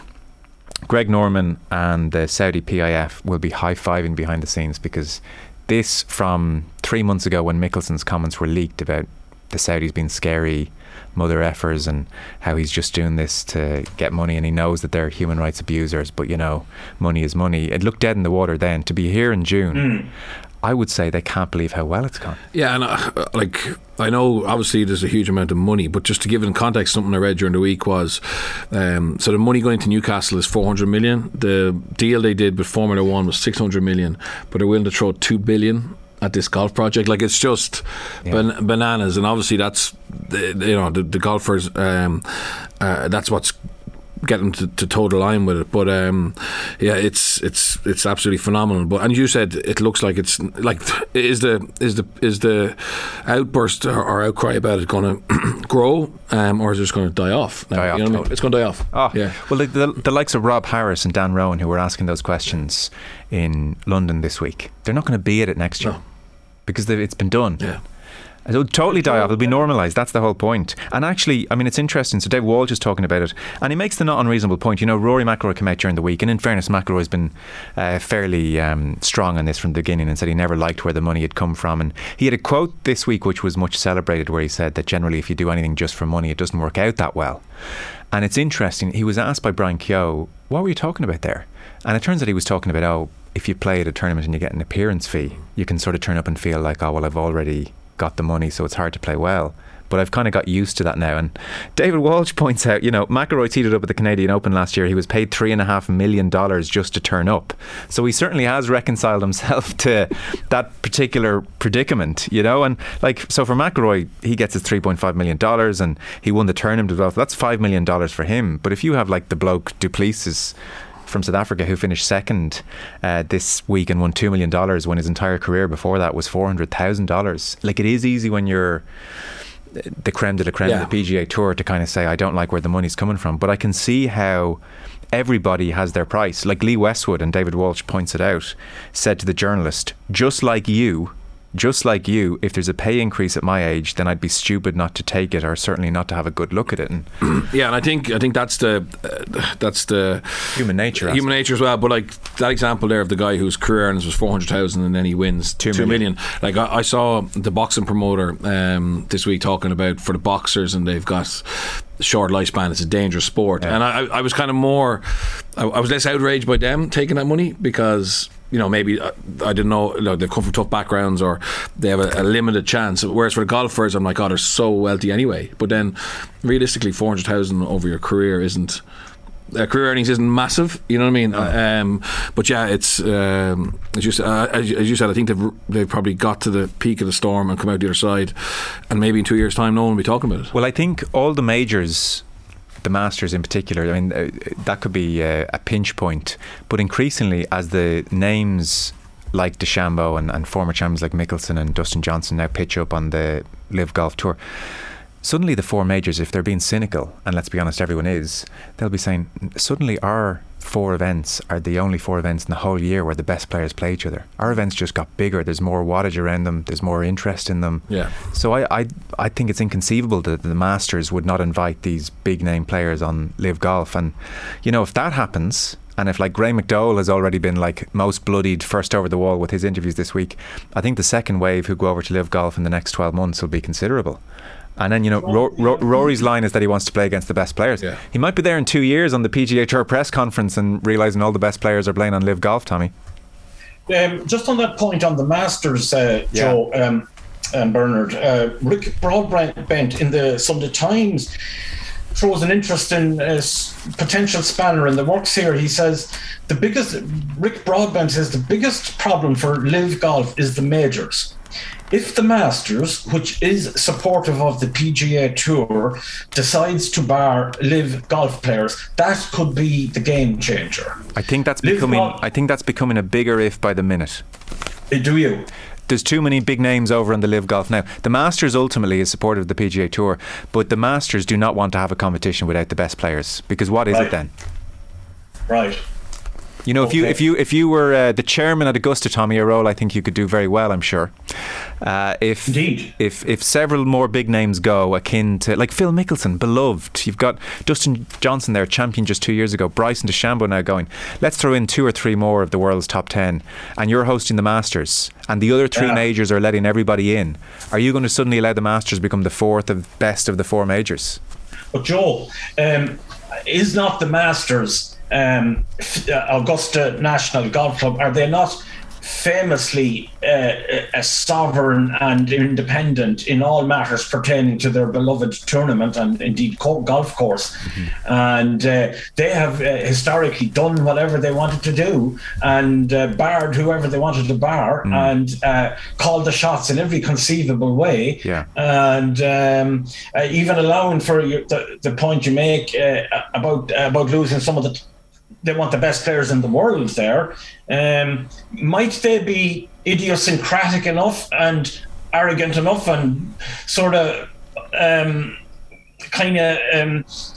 Greg Norman and the Saudi PIF will be high-fiving behind the scenes, because this from 3 months ago when Mickelson's comments were leaked about the Saudis being scary mother effers and how he's just doing this to get money and he knows that they're human rights abusers, but you know, money is money. It looked dead in the water then. To be here in June... I would say they can't believe how well it's gone. Yeah, and I know obviously there's a huge amount of money, but just to give it in context, something I read during the week was so the money going to Newcastle is 400 million. The deal they did with Formula One was 600 million, but they're willing to throw 2 billion at this golf project. Like, it's just bananas, and obviously that's the golfers that's what's get them to toe the line with it, but it's absolutely phenomenal. But, and you said it looks like it's like is the outburst or outcry about it going to grow, or is it just going to die off? Now, die off, totally. I mean? It's going to die off. Oh. Yeah. Well, the likes of Rob Harris and Dan Rowan, who were asking those questions in London this week, they're not going to be at it next year because it's been done. Yeah. It'll totally die off. It'll be normalised. That's the whole point. And actually, I mean, it's interesting. So Dave Walsh is talking about it, and he makes the not unreasonable point. You know, Rory McIlroy came out during the week, and in fairness, McIlroy's been fairly strong on this from the beginning and said he never liked where the money had come from. And he had a quote this week which was much celebrated, where he said that generally if you do anything just for money, it doesn't work out that well. And it's interesting. He was asked by Brian Keogh, what were you talking about there? And it turns out he was talking about, if you play at a tournament and you get an appearance fee, you can sort of turn up and feel like, I've already got the money, so it's hard to play well, but I've kind of got used to that now. And David Walsh points out, you know, McIlroy teed up at the Canadian Open last year. He was paid $3.5 million just to turn up, so he certainly has reconciled himself to that particular predicament, you know. And like, so for McIlroy, he gets his $3.5 million and he won the tournament as well, so that's $5 million for him. But if you have like the bloke Duplessis from South Africa, who finished second this week and won $2 million when his entire career before that was $400,000. Like, it is easy when you're the creme de la creme of the PGA Tour to kind of say, I don't like where the money's coming from. But I can see how everybody has their price. Like Lee Westwood, and David Walsh points it out, said to the journalist, just like you, if there's a pay increase at my age, then I'd be stupid not to take it, or certainly not to have a good look at it. And yeah, and I think that's the human nature as well. But like that example there of the guy whose career earnings was 400,000 and then he wins 2 million. Like I saw the boxing promoter this week talking about for the boxers, and they've got short lifespan, it's a dangerous sport, and I was kind of more, I was less outraged by them taking that money, because you know, maybe, I don't know, you know, they come from tough backgrounds or they have a limited chance. Whereas for the golfers, I'm like, oh, they're so wealthy anyway. But then realistically, 400,000 over your career isn't, career earnings isn't massive, you know what I mean? No. But yeah, it's as you said, I think they've probably got to the peak of the storm and come out the other side, and maybe in 2 years' time no one will be talking about it. Well, I think all the majors, the Masters in particular, I mean, that could be a pinch point. But increasingly, as the names like DeChambeau and former champions like Mickelson and Dustin Johnson now pitch up on the Live Golf Tour, suddenly the four majors, if they're being cynical, and let's be honest, everyone is, they'll be saying, suddenly our four events are the only four events in the whole year where the best players play each other. Our events just got bigger. There's more wattage around them. There's more interest in them. Yeah. So I think it's inconceivable that the Masters would not invite these big name players on Live Golf. And, you know, if that happens, and if like Gray McDowell has already been like most bloodied first over the wall with his interviews this week, I think the second wave who go over to Live Golf in the next 12 months will be considerable. And then, you know, Rory's line is that he wants to play against the best players. Yeah. He might be there in 2 years on the PGA Tour press conference and realising all the best players are playing on Live Golf, Tommy. Just on that point on the Masters, Joe and Bernard, Rick Broadbent in the Sunday Times throws an interesting potential spanner in the works here. He says Rick Broadbent says the biggest problem for Live Golf is the majors. If the Masters, which is supportive of the PGA Tour, decides to bar Live Golf players, that could be the game changer. I think that's becoming a bigger if by the minute. Do you? There's too many big names over on the Live Golf now. The Masters ultimately is supportive of the PGA Tour, but the Masters do not want to have a competition without the best players, because what is it then? Right. You know, if you were the chairman at Augusta, Tommy, a role I think you could do very well, I'm sure. If several more big names go, akin to like Phil Mickelson, beloved, you've got Dustin Johnson there, champion just 2 years ago, Bryson DeChambeau now going, let's throw in 2 or 3 more of the world's top 10, and you're hosting the Masters, and the other 3 majors are letting everybody in. Are you going to suddenly allow the Masters become the fourth of best of the 4 majors? But Joel, is not the Masters, Augusta National Golf Club, are they not famously a sovereign and independent in all matters pertaining to their beloved tournament and indeed golf course? Mm-hmm. And they have historically done whatever they wanted to do and barred whoever they wanted to bar and called the shots in every conceivable way. Yeah. And even allowing for the point you make about losing some of the they want the best players in the world there. Might they be idiosyncratic enough and arrogant enough and sort of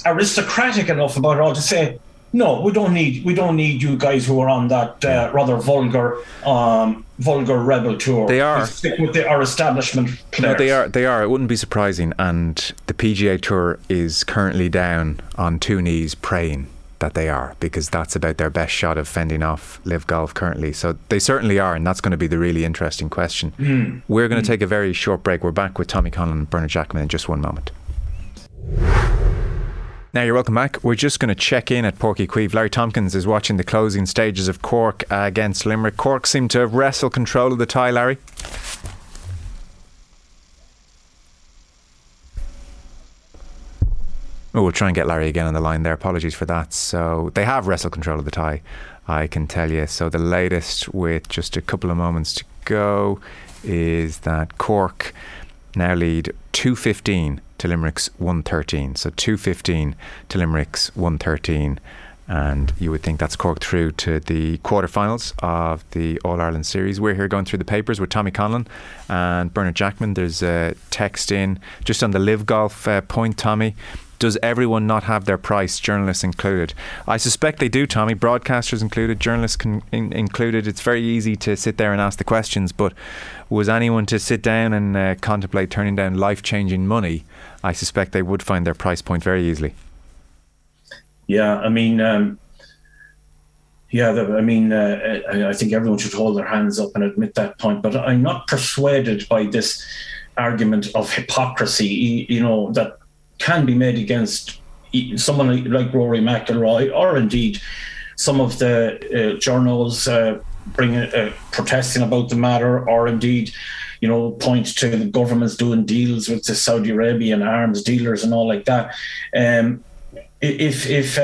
aristocratic enough about it all to say, no, we don't need you guys who are on that rather vulgar rebel tour. They are. We stick with our establishment players. No, they are. It wouldn't be surprising. And the PGA Tour is currently down on 2 knees praying that they are, because that's about their best shot of fending off Live Golf currently. So they certainly are, and that's going to be the really interesting question. We're going to take a very short break. We're back with Tommy Conlon and Bernard Jackman in just one moment. Now, you're welcome back. We're just going to check in at Páirc Uí Chaoimh. Larry Tompkins is watching the closing stages of Cork against Limerick. Cork seem to wrestle control of the tie, Larry. Oh, we'll try and get Larry again on the line there. Apologies for that. So they have wrestle control of the tie, I can tell you. So the latest, with just a couple of moments to go, is that Cork now lead 2-15 to Limerick's 1-13. So 2-15 to Limerick's 1-13. And you would think that's Cork through to the quarterfinals of the All-Ireland Series. We're here going through the papers with Tommy Conlon and Bernard Jackman. There's a text in just on the Live Golf point, Tommy. Does everyone not have their price, journalists included? I suspect they do, Tommy. Broadcasters included, journalists included. It's very easy to sit there and ask the questions, but was anyone to sit down and contemplate turning down life-changing money, I suspect they would find their price point very easily. Yeah, I mean, I think everyone should hold their hands up and admit that point. But I'm not persuaded by this argument of hypocrisy, you know, that can be made against someone like Rory McIlroy, or indeed some of the journals protesting about the matter, or indeed, you know, point to the government's doing deals with the Saudi Arabian arms dealers and all like that. If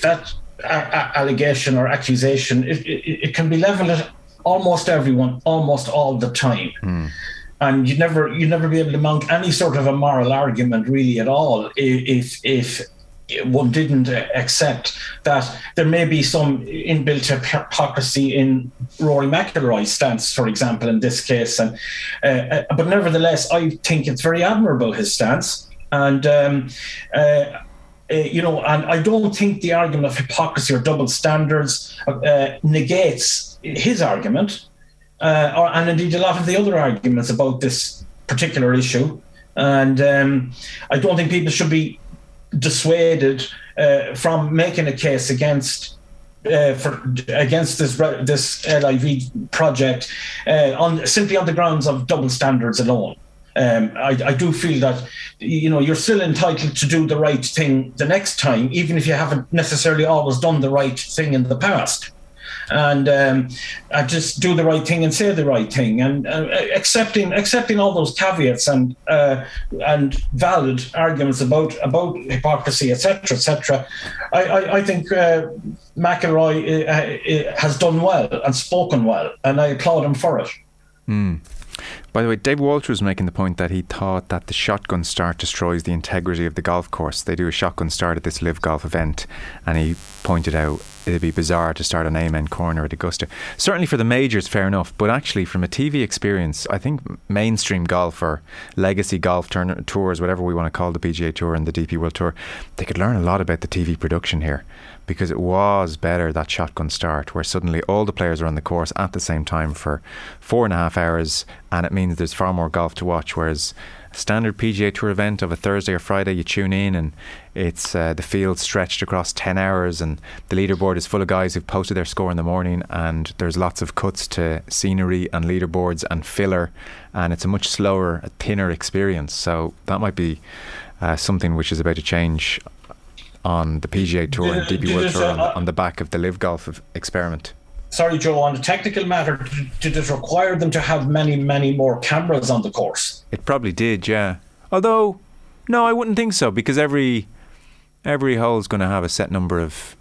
that allegation or accusation, it can be leveled at almost everyone, almost all the time, and you'd never be able to mount any sort of a moral argument really at all if one didn't accept that there may be some inbuilt hypocrisy in Rory McIlroy's stance, for example, in this case. And but nevertheless, I think it's very admirable, his stance, and. You know, and I don't think the argument of hypocrisy or double standards negates his argument, and indeed a lot of the other arguments about this particular issue. And I don't think people should be dissuaded from making a case against this LIV project simply on the grounds of double standards alone. I do feel that, you know, you're still entitled to do the right thing the next time, even if you haven't necessarily always done the right thing in the past. And just do the right thing and say the right thing, and accepting all those caveats and valid arguments about hypocrisy, etc., etc. I think McIlroy has done well and spoken well, and I applaud him for it. Mm. By the way, Dave Walter was making the point that he thought that the shotgun start destroys the integrity of the golf course. They do a shotgun start at this Live Golf event, and he pointed out it'd be bizarre to start on Amen Corner at Augusta. Certainly for the majors, fair enough, but actually from a TV experience, I think mainstream golf or legacy golf tours, whatever we want to call the PGA Tour and the DP World Tour, they could learn a lot about the TV production here, because it was better, that shotgun start, where suddenly all the players are on the course at the same time for 4.5 hours, and it means there's far more golf to watch, whereas a standard PGA Tour event of a Thursday or Friday, you tune in and it's the field stretched across 10 hours and the leaderboard is full of guys who've posted their score in the morning, and there's lots of cuts to scenery and leaderboards and filler, and it's a much slower, thinner experience. So that might be something which is about to change on the PGA Tour and DP World Tour on the back of the Live Golf experiment. Sorry, Joe, on a technical matter, did it require them to have many, many more cameras on the course? It probably did, yeah. Although, no, I wouldn't think so, because every hole is going to have a set number of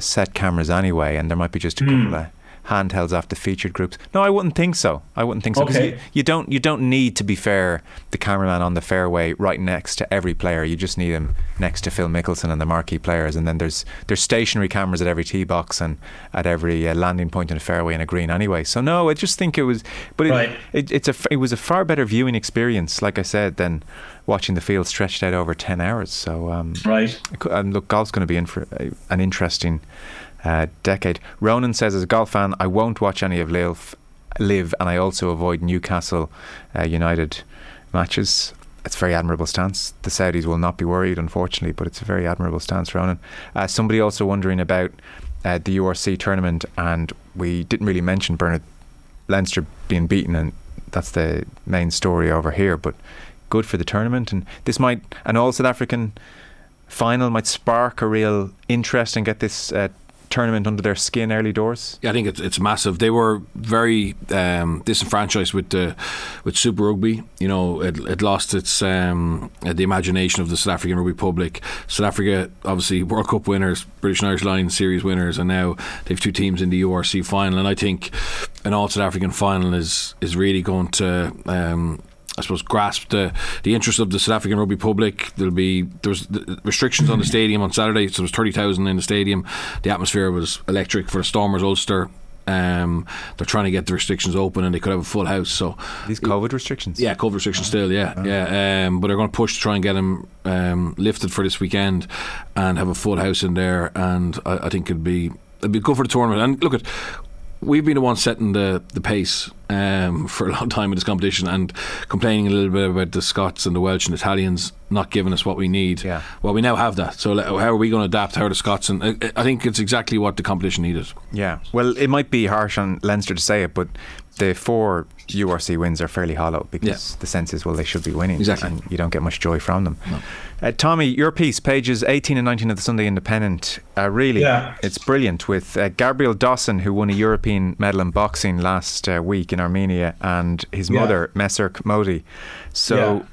set cameras anyway, and there might be just a couple of handhelds after featured groups. No, I wouldn't think so. Okay. You don't need, to be fair, the cameraman on the fairway right next to every player. You just need him next to Phil Mickelson and the marquee players. And then there's stationary cameras at every tee box and at every landing point in a fairway and a green anyway. So no, I just think it was, but it was a far better viewing experience, like I said, than watching the field stretched out over 10 hours. So and look, golf's going to be in for an interesting decade. Ronan says, as a golf fan, I won't watch any of Live, and I also avoid Newcastle United matches. It's a very admirable stance. The Saudis will not be worried, unfortunately, but it's a very admirable stance, Ronan. Somebody also wondering about the URC tournament, and we didn't really mention Bernard Leinster being beaten, and that's the main story over here, but good for the tournament. And this might, an all South African final might spark a real interest and get this tournament under their skin early doors. Yeah, I think it's massive. They were very disenfranchised with Super Rugby. You know, it lost its the imagination of the South African rugby public. South Africa, obviously World Cup winners, British and Irish Lions series winners, and now they've two teams in the URC final. And I think an all South African final is really going to I suppose, grasp the interest of the South African rugby public. There was restrictions on the stadium on Saturday, so there was 30,000 in the stadium. The atmosphere was electric for the Stormers Ulster. They're trying to get the restrictions open, and they could have a full house. So these COVID restrictions, COVID restrictions still, but they're going to push to try and get them lifted for this weekend and have a full house in there. And I think it'd be good for the tournament. And look, we've been the ones setting the pace for a long time in this competition and complaining a little bit about the Scots and the Welsh and Italians not giving us what we need. Yeah. Well, we now have that. So how are we going to adapt? How are the Scots? And I think it's exactly what the competition needed. Yeah. Well, it might be harsh on Leinster to say it, but the 4 URC wins are fairly hollow because the sense is, well, they should be winning. Exactly. And you don't get much joy from them. No. Tommy, your piece, pages 18 and 19 of the Sunday Independent, it's brilliant with Gabriel Dawson, who won a European medal in boxing last week in Armenia, and his mother, Messerk Modi. So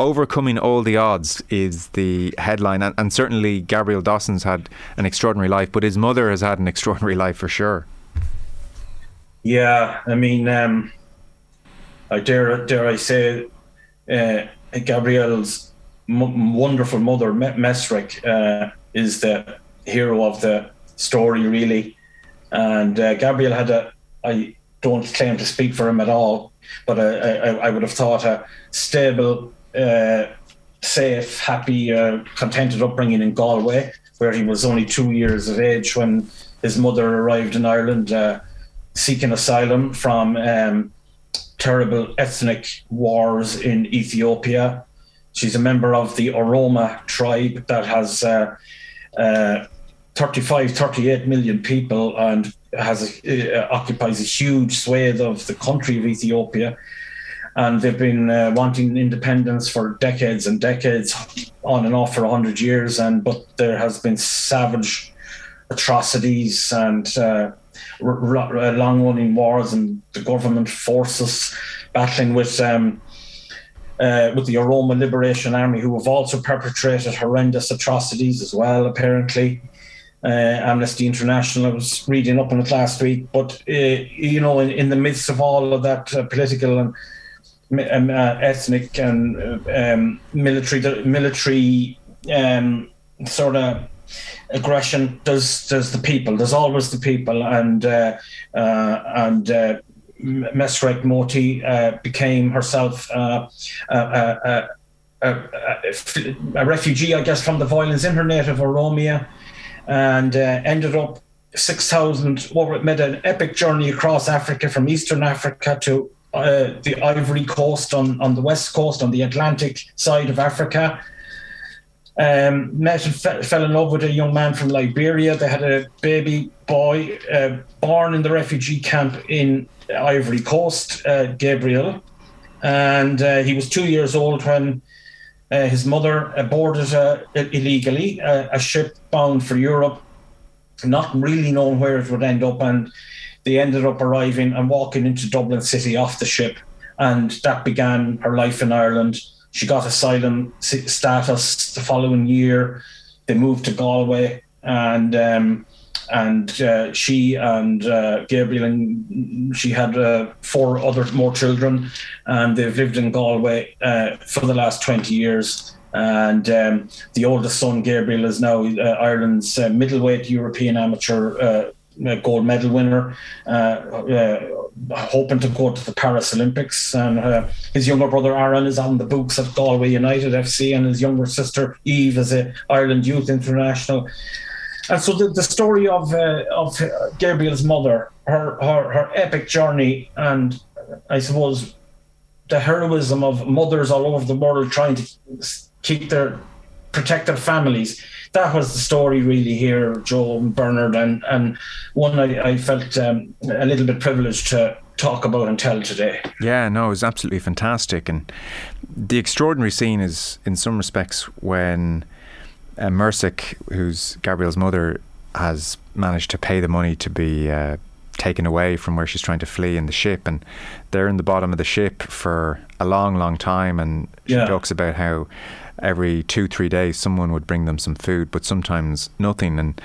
overcoming all the odds is the headline, and certainly Gabriel Dawson's had an extraordinary life, but his mother has had an extraordinary life for sure. Yeah, I mean, I dare I say, Gabriel's wonderful mother, Mesrick, is the hero of the story, really. And Gabriel had I don't claim to speak for him at all, but I would have thought a stable, safe, happy, contented upbringing in Galway, where he was only 2 years of age when his mother arrived in Ireland, seeking asylum from terrible ethnic wars in Ethiopia. She's a member of the Oroma tribe that has 38 million people and occupies a huge swathe of the country of Ethiopia. And they've been wanting independence for decades and decades, on and off for 100 years. But there has been savage atrocities and long-running wars, and the government forces battling with the Oroma Liberation Army, who have also perpetrated horrendous atrocities as well, apparently. Amnesty International, I was reading up on it last week. But, in the midst of all of that political and ethnic and military sort of aggression, there's the people. There's always the people, and Mesrek Moti became herself a refugee, I guess, from the violence in her native Oromia, and ended up 6,000. Made an epic journey across Africa, from Eastern Africa to the Ivory Coast on the west coast, on the Atlantic side of Africa. Met and fell in love with a young man from Liberia. They had a baby boy born in the refugee camp in Ivory Coast, Gabriel, and he was 2 years old when his mother boarded illegally a ship bound for Europe, not really knowing where it would end up, and they ended up arriving and walking into Dublin City off the ship, and that began her life in Ireland. She got asylum status the following year. They moved to Galway, and she and Gabriel, and she had 4 other more children, and they've lived in Galway for the last 20 years. And the oldest son, Gabriel, is now Ireland's middleweight European amateur gold medal winner, hoping to go to the Paris Olympics, and his younger brother Aaron is on the books at Galway United FC, and his younger sister Eve is an Ireland Youth International. And so the story of Gabriel's mother, her epic journey, and I suppose the heroism of mothers all over the world trying to protect their families. That was the story really here, Joe and Bernard, and one I felt a little bit privileged to talk about and tell today. Yeah, no, it was absolutely fantastic. And the extraordinary scene is, in some respects, when Mersic, who's Gabriel's mother, has managed to pay the money to be taken away from where she's trying to flee in the ship. And they're in the bottom of the ship for a long, long time. And she talks about how every 2-3 days someone would bring them some food, but sometimes nothing, and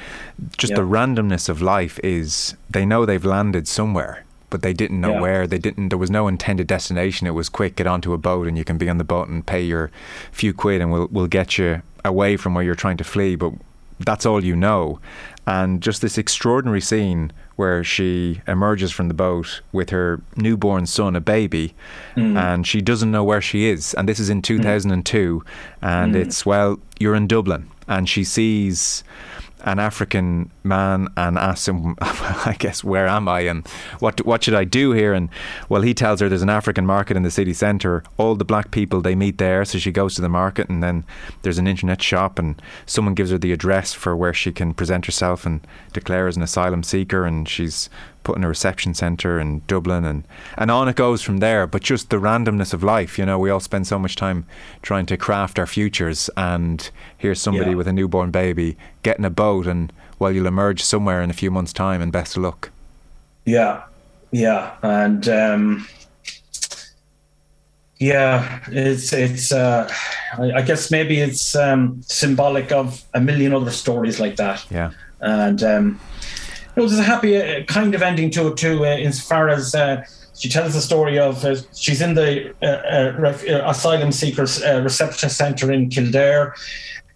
just the randomness of life is they know they've landed somewhere but they didn't know where. There was no intended destination. It was quick, get onto a boat and you can be on the boat and pay your few quid and we'll get you away from where you're trying to flee, but that's all you know. And just this extraordinary scene where she emerges from the boat with her newborn son, a baby, and she doesn't know where she is. And this is in 2002, and it's, well, you're in Dublin. And she sees an African man and asks him, I guess, where am I and what should I do here? And, well, he tells her there's an African market in the city centre. All the black people they meet there. So she goes to the market, and then there's an internet shop, and someone gives her the address for where she can present herself and declare as an asylum seeker. And she's put in a reception centre in Dublin, and on it goes from there. But just the randomness of life, you know, we all spend so much time trying to craft our futures, and here's somebody with a newborn baby getting a boat, and, well, you'll emerge somewhere in a few months' time, and best of luck. And it's I guess maybe it's symbolic of a million other stories like that. And it was a happy kind of ending to it too, insofar as she tells the story of she's in the asylum seekers reception centre in Kildare,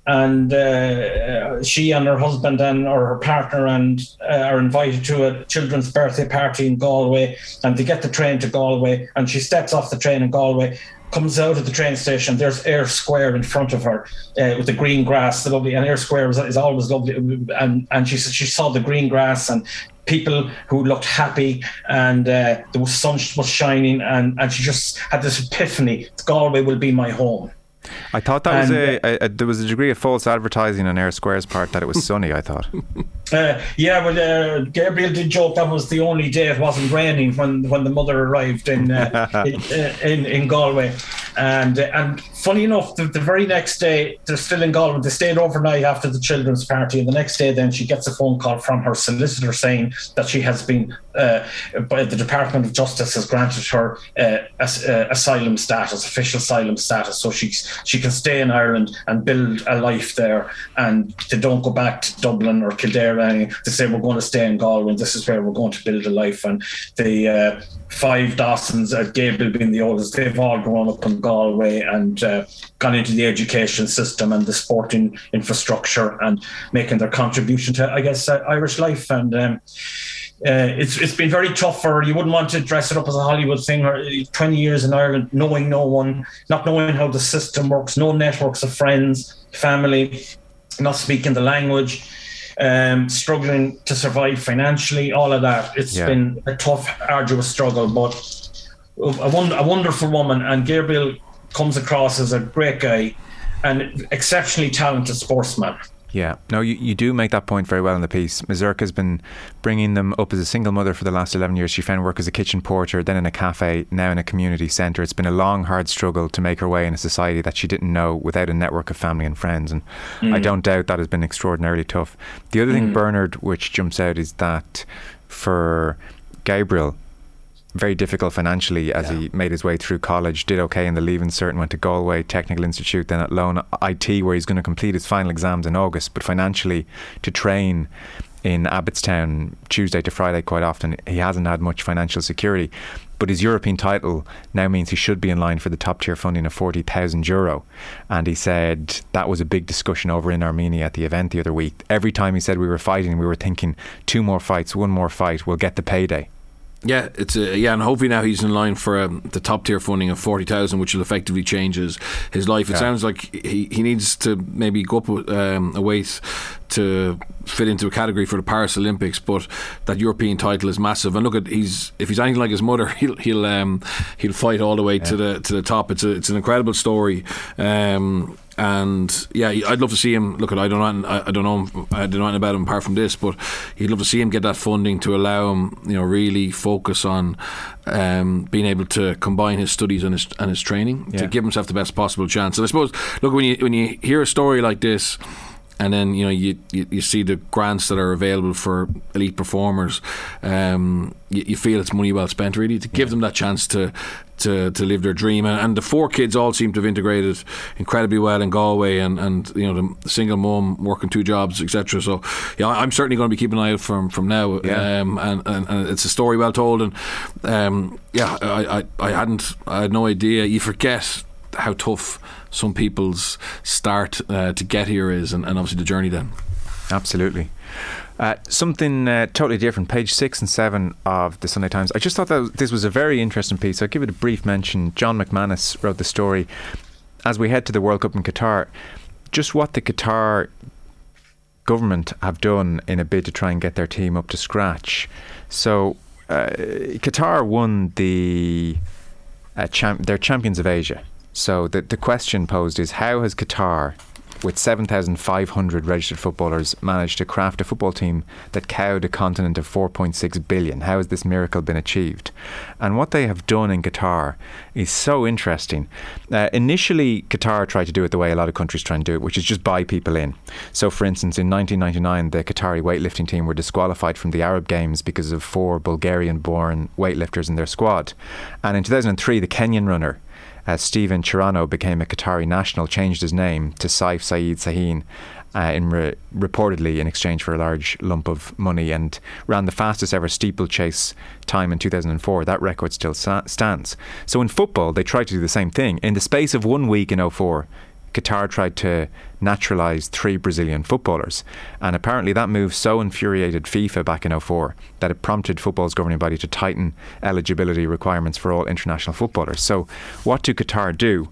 and she and her husband and or her partner and are invited to a children's birthday party in Galway, and they get the train to Galway, and she steps off the train in Galway, comes out of the train station, there's Ayr Square in front of her with the green grass, the lovely, and Ayr Square is always lovely, and she saw the green grass and people who looked happy, and the sun was shining, and she just had this epiphany, Galway will be my home. I thought that was there was a degree of false advertising on Ayr Square's part that it was sunny, I thought. Gabriel did joke that was the only day it wasn't raining when the mother arrived in Galway. And funny enough, the very next day, they're still in Galway. They stayed overnight after the children's party, and the next day then she gets a phone call from her solicitor saying that she has been, by the Department of Justice has granted her asylum status, official asylum status, so she can stay in Ireland and build a life there, and they don't go back to Dublin or Kildare. They say, we're going to stay in Galway, and this is where we're going to build a life. And the five Dawsons, Gabriel being the oldest, they've all grown up in Galway and gone into the education system and the sporting infrastructure and making their contribution to, I guess, Irish life. And it's been very tough for her. You wouldn't want to dress it up as a Hollywood thing, or 20 years in Ireland, knowing no one, not knowing how the system works, no networks of friends, family, not speaking the language, struggling to survive financially, all of that. It's been a tough, arduous struggle, but a wonderful woman. And Gabriel comes across as a great guy and exceptionally talented sportsman. Yeah, no, you do make that point very well in the piece. Mazurka has been bringing them up as a single mother for the last 11 years. She found work as a kitchen porter, then in a cafe, now in a community centre. It's been a long, hard struggle to make her way in a society that she didn't know without a network of family and friends. And I don't doubt that has been extraordinarily tough. The other thing, Bernard, which jumps out is that for Gabriel, very difficult financially as he made his way through college, did okay in the Leaving Cert and went to Galway Technical Institute, then at Lone IT, where he's going to complete his final exams in August. But financially, to train in Abbottstown Tuesday to Friday quite often, he hasn't had much financial security. But his European title now means he should be in line for the top tier funding of €40,000. And he said that was a big discussion over in Armenia at the event the other week. Every time he said we were fighting, we were thinking, two more fights, one more fight, we'll get the payday. Yeah, it's and hopefully now he's in line for the top tier funding of 40,000, which will effectively change his life. It sounds like he needs to maybe go up a weight to fit into a category for the Paris Olympics, but that European title is massive. And look, if he's anything like his mother, he'll fight all the way to the top. It's an incredible story. And yeah, I'd love to see him. Look, I don't know about him apart from this, but you'd love to see him get that funding to allow him, you know, really focus on being able to combine his studies and his training to give himself the best possible chance. And I suppose, look, when you hear a story like this, And then, you know, you see the grants that are available for elite performers. You feel it's money well spent, really, to give them that chance to live their dream. And the four kids all seem to have integrated incredibly well in Galway, and you know, the single mum working two jobs, etc. So yeah, I'm certainly going to be keeping an eye out from now. Yeah. And it's a story well told. And yeah, I had no idea. You forget how tough some people's start to get here is, and obviously the journey then. Absolutely. Something totally different, page 6 and 7 of the Sunday Times. I just thought that this was a very interesting piece. I'll give it a brief mention. John McManus wrote the story, as we head to the World Cup in Qatar, just what the Qatar government have done in a bid to try and get their team up to scratch. So Qatar won the they're champions of Asia. So the question posed is, how has Qatar, with 7,500 registered footballers, managed to craft a football team that cowed a continent of 4.6 billion? How has this miracle been achieved? And what they have done in Qatar is so interesting. Initially, Qatar tried to do it the way a lot of countries try and do it, which is just buy people in. So, for instance, in 1999, the Qatari weightlifting team were disqualified from the Arab Games because of 4 Bulgarian-born weightlifters in their squad. And in 2003, the Kenyan runner, Stephen Chirano, became a Qatari national, changed his name to Saif Saeed Sahin, reportedly in exchange for a large lump of money, and ran the fastest ever steeplechase time in 2004. That record still stands. So in football, they tried to do the same thing. In the space of 1 week in 2004, Qatar tried to naturalise 3 Brazilian footballers, and apparently that move so infuriated FIFA back in 2004 that it prompted football's governing body to tighten eligibility requirements for all international footballers. So what do Qatar do?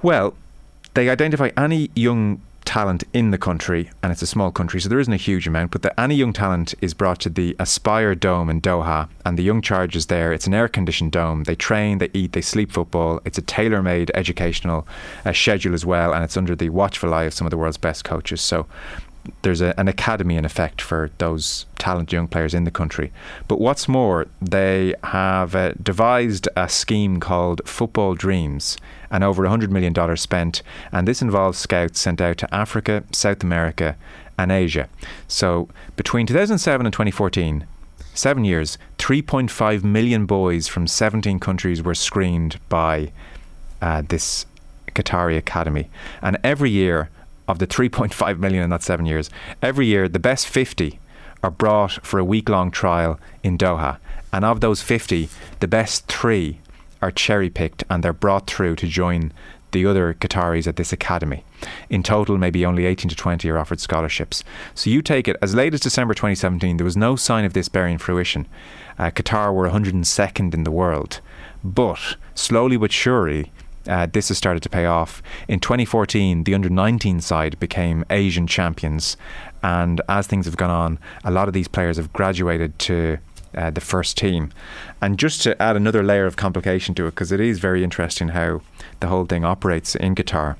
Well, they identify any young talent in the country, and it's a small country, so there isn't a huge amount, but any young talent is brought to the Aspire Dome in Doha, and the young charge is there. It's an air-conditioned dome. They train, they eat, they sleep football. It's a tailor-made educational schedule as well, and it's under the watchful eye of some of the world's best coaches. So there's an academy in effect for those talented young players in the country. But what's more, they have devised a scheme called Football Dreams, and over $100 million spent, and this involves scouts sent out to Africa, South America and Asia. So between 2007 and 2014, 7 years, 3.5 million boys from 17 countries were screened by this Qatari academy. And every year, of the 3.5 million in that 7 years, every year the best 50 are brought for a week-long trial in Doha. And of those 50, the best 3 are cherry-picked, and they're brought through to join the other Qataris at this academy. In total, maybe only 18 to 20 are offered scholarships. So you take it, as late as December 2017, there was no sign of this bearing fruition. Qatar were 102nd in the world. But slowly but surely, this has started to pay off. In 2014, the under-19 side became Asian champions, and as things have gone on, a lot of these players have graduated to the first team. And just to add another layer of complication to it, because it is very interesting how the whole thing operates in Qatar.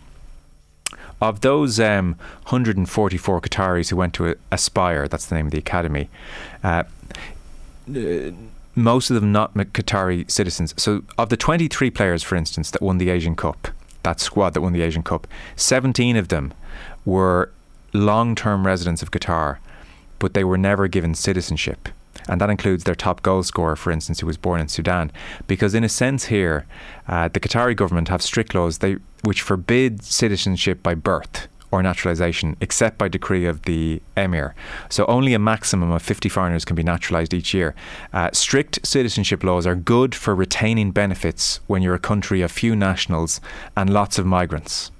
Of those 144 Qataris who went to Aspire, that's the name of the academy, most of them not Qatari citizens. So of the 23 players, for instance, that won the Asian Cup, that squad that won the Asian Cup, 17 of them were long-term residents of Qatar, but they were never given citizenship. And that includes their top goal scorer, for instance, who was born in Sudan. Because in a sense here, the Qatari government have strict laws which forbid citizenship by birth or naturalisation, except by decree of the emir. So only a maximum of 50 foreigners can be naturalised each year. Strict citizenship laws are good for retaining benefits when you're a country of few nationals and lots of migrants.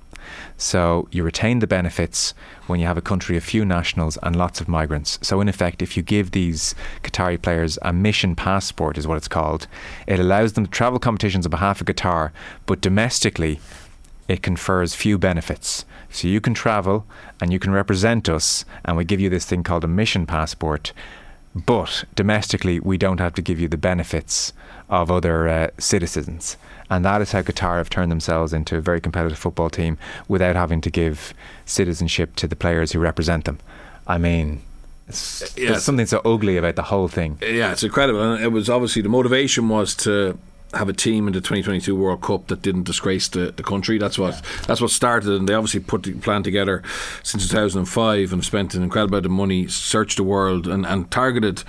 So you retain the benefits when you have a country of few nationals and lots of migrants. So in effect, if you give these Qatari players a mission passport, is what it's called, it allows them to travel competitions on behalf of Qatar, but domestically it confers few benefits. So you can travel and you can represent us, and we give you this thing called a mission passport, but domestically we don't have to give you the benefits of other citizens. And that is how Qatar have turned themselves into a very competitive football team without having to give citizenship to the players who represent them. I mean, there's something so ugly about the whole thing. Yeah, it's incredible. And it was obviously, the motivation was to have a team in the 2022 World Cup that didn't disgrace the country. That's what started, and they obviously put the plan together since 2005 and spent an incredible amount of money, searched the world and targeted,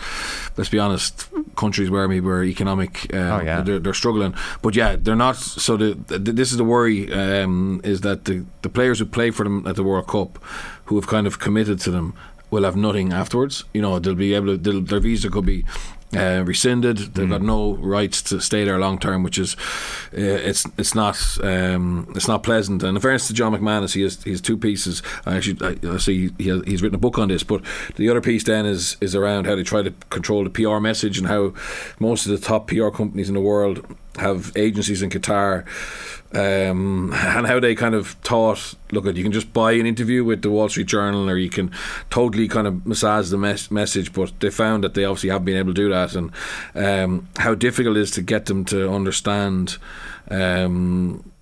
let's be honest, countries where maybe were economic they're struggling, but they're not. So this is the worry, is that the players who play for them at the World Cup, who have kind of committed to them, will have nothing afterwards. You know, they'll be able to, their visa could be rescinded. They've got no rights to stay there long term, which is it's not pleasant. And in fairness to John McManus, he has two pieces. I see he's written a book on this, but the other piece then is around how they try to control the PR message and how most of the top PR companies in the world have agencies in Qatar, and how they kind of thought, look, you can just buy an interview with the Wall Street Journal, or you can totally kind of massage the message, but they found that they obviously haven't been able to do that, and how difficult it is to get them to understand the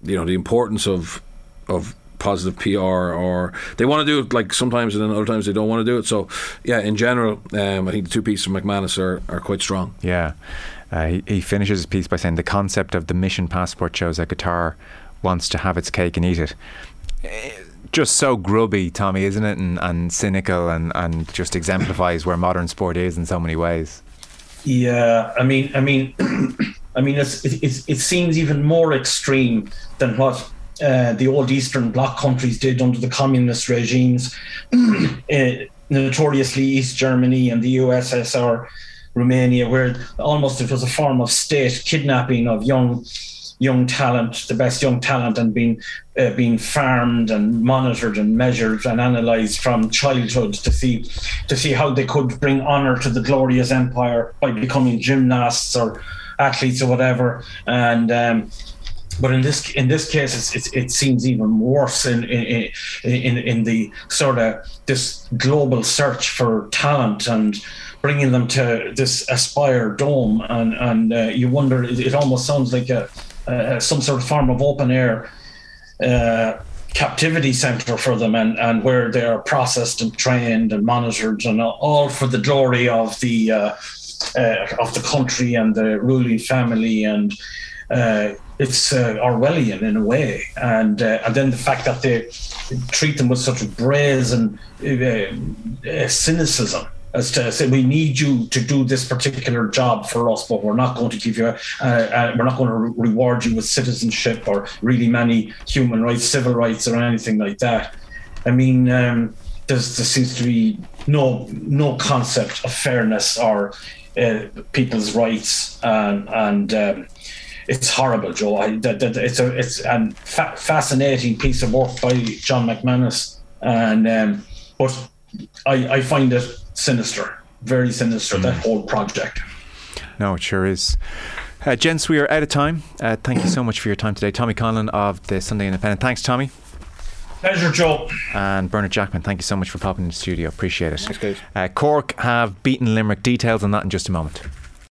importance of positive PR, or they want to do it like sometimes and then other times they don't want to do it. So in general, I think the two pieces from McManus are quite strong. He finishes his piece by saying the concept of the mission passport shows that Qatar wants to have its cake and eat it. Just so grubby, Tommy, isn't it? And cynical, and just exemplifies where modern sport is in so many ways. Yeah, I mean, it seems even more extreme than what the old Eastern Bloc countries did under the communist regimes, notoriously East Germany and the USSR. Romania, where almost it was a form of state kidnapping of young talent, the best young talent, and being farmed and monitored and measured and analysed from childhood to see how they could bring honour to the glorious empire by becoming gymnasts or athletes or whatever. And but in this case, it seems even worse in the sort of this global search for talent and bringing them to this Aspire Dome, and you wonder, it almost sounds like some sort of form of open air captivity centre for them, and where they are processed and trained and monitored, and all for the glory of the country and the ruling family, and it's Orwellian in a way, and then the fact that they treat them with such a brazen cynicism. As to say, we need you to do this particular job for us, but we're not going to give you, we're not going to reward you with citizenship or really many human rights, civil rights, or anything like that. I mean, there seems to be no concept of fairness or people's rights, and it's horrible, Joe. It's a fascinating piece of work by John McManus, but I find it sinister, very sinister, that whole project. No, it sure is. Gents, we are out of time. Thank you so much for your time today. Tommy Conlon of the Sunday Independent. Thanks, Tommy. Pleasure, Joe. And Bernard Jackman, thank you so much for popping in the studio. Appreciate it. Thanks, guys. Cork have beaten Limerick. Details on that in just a moment.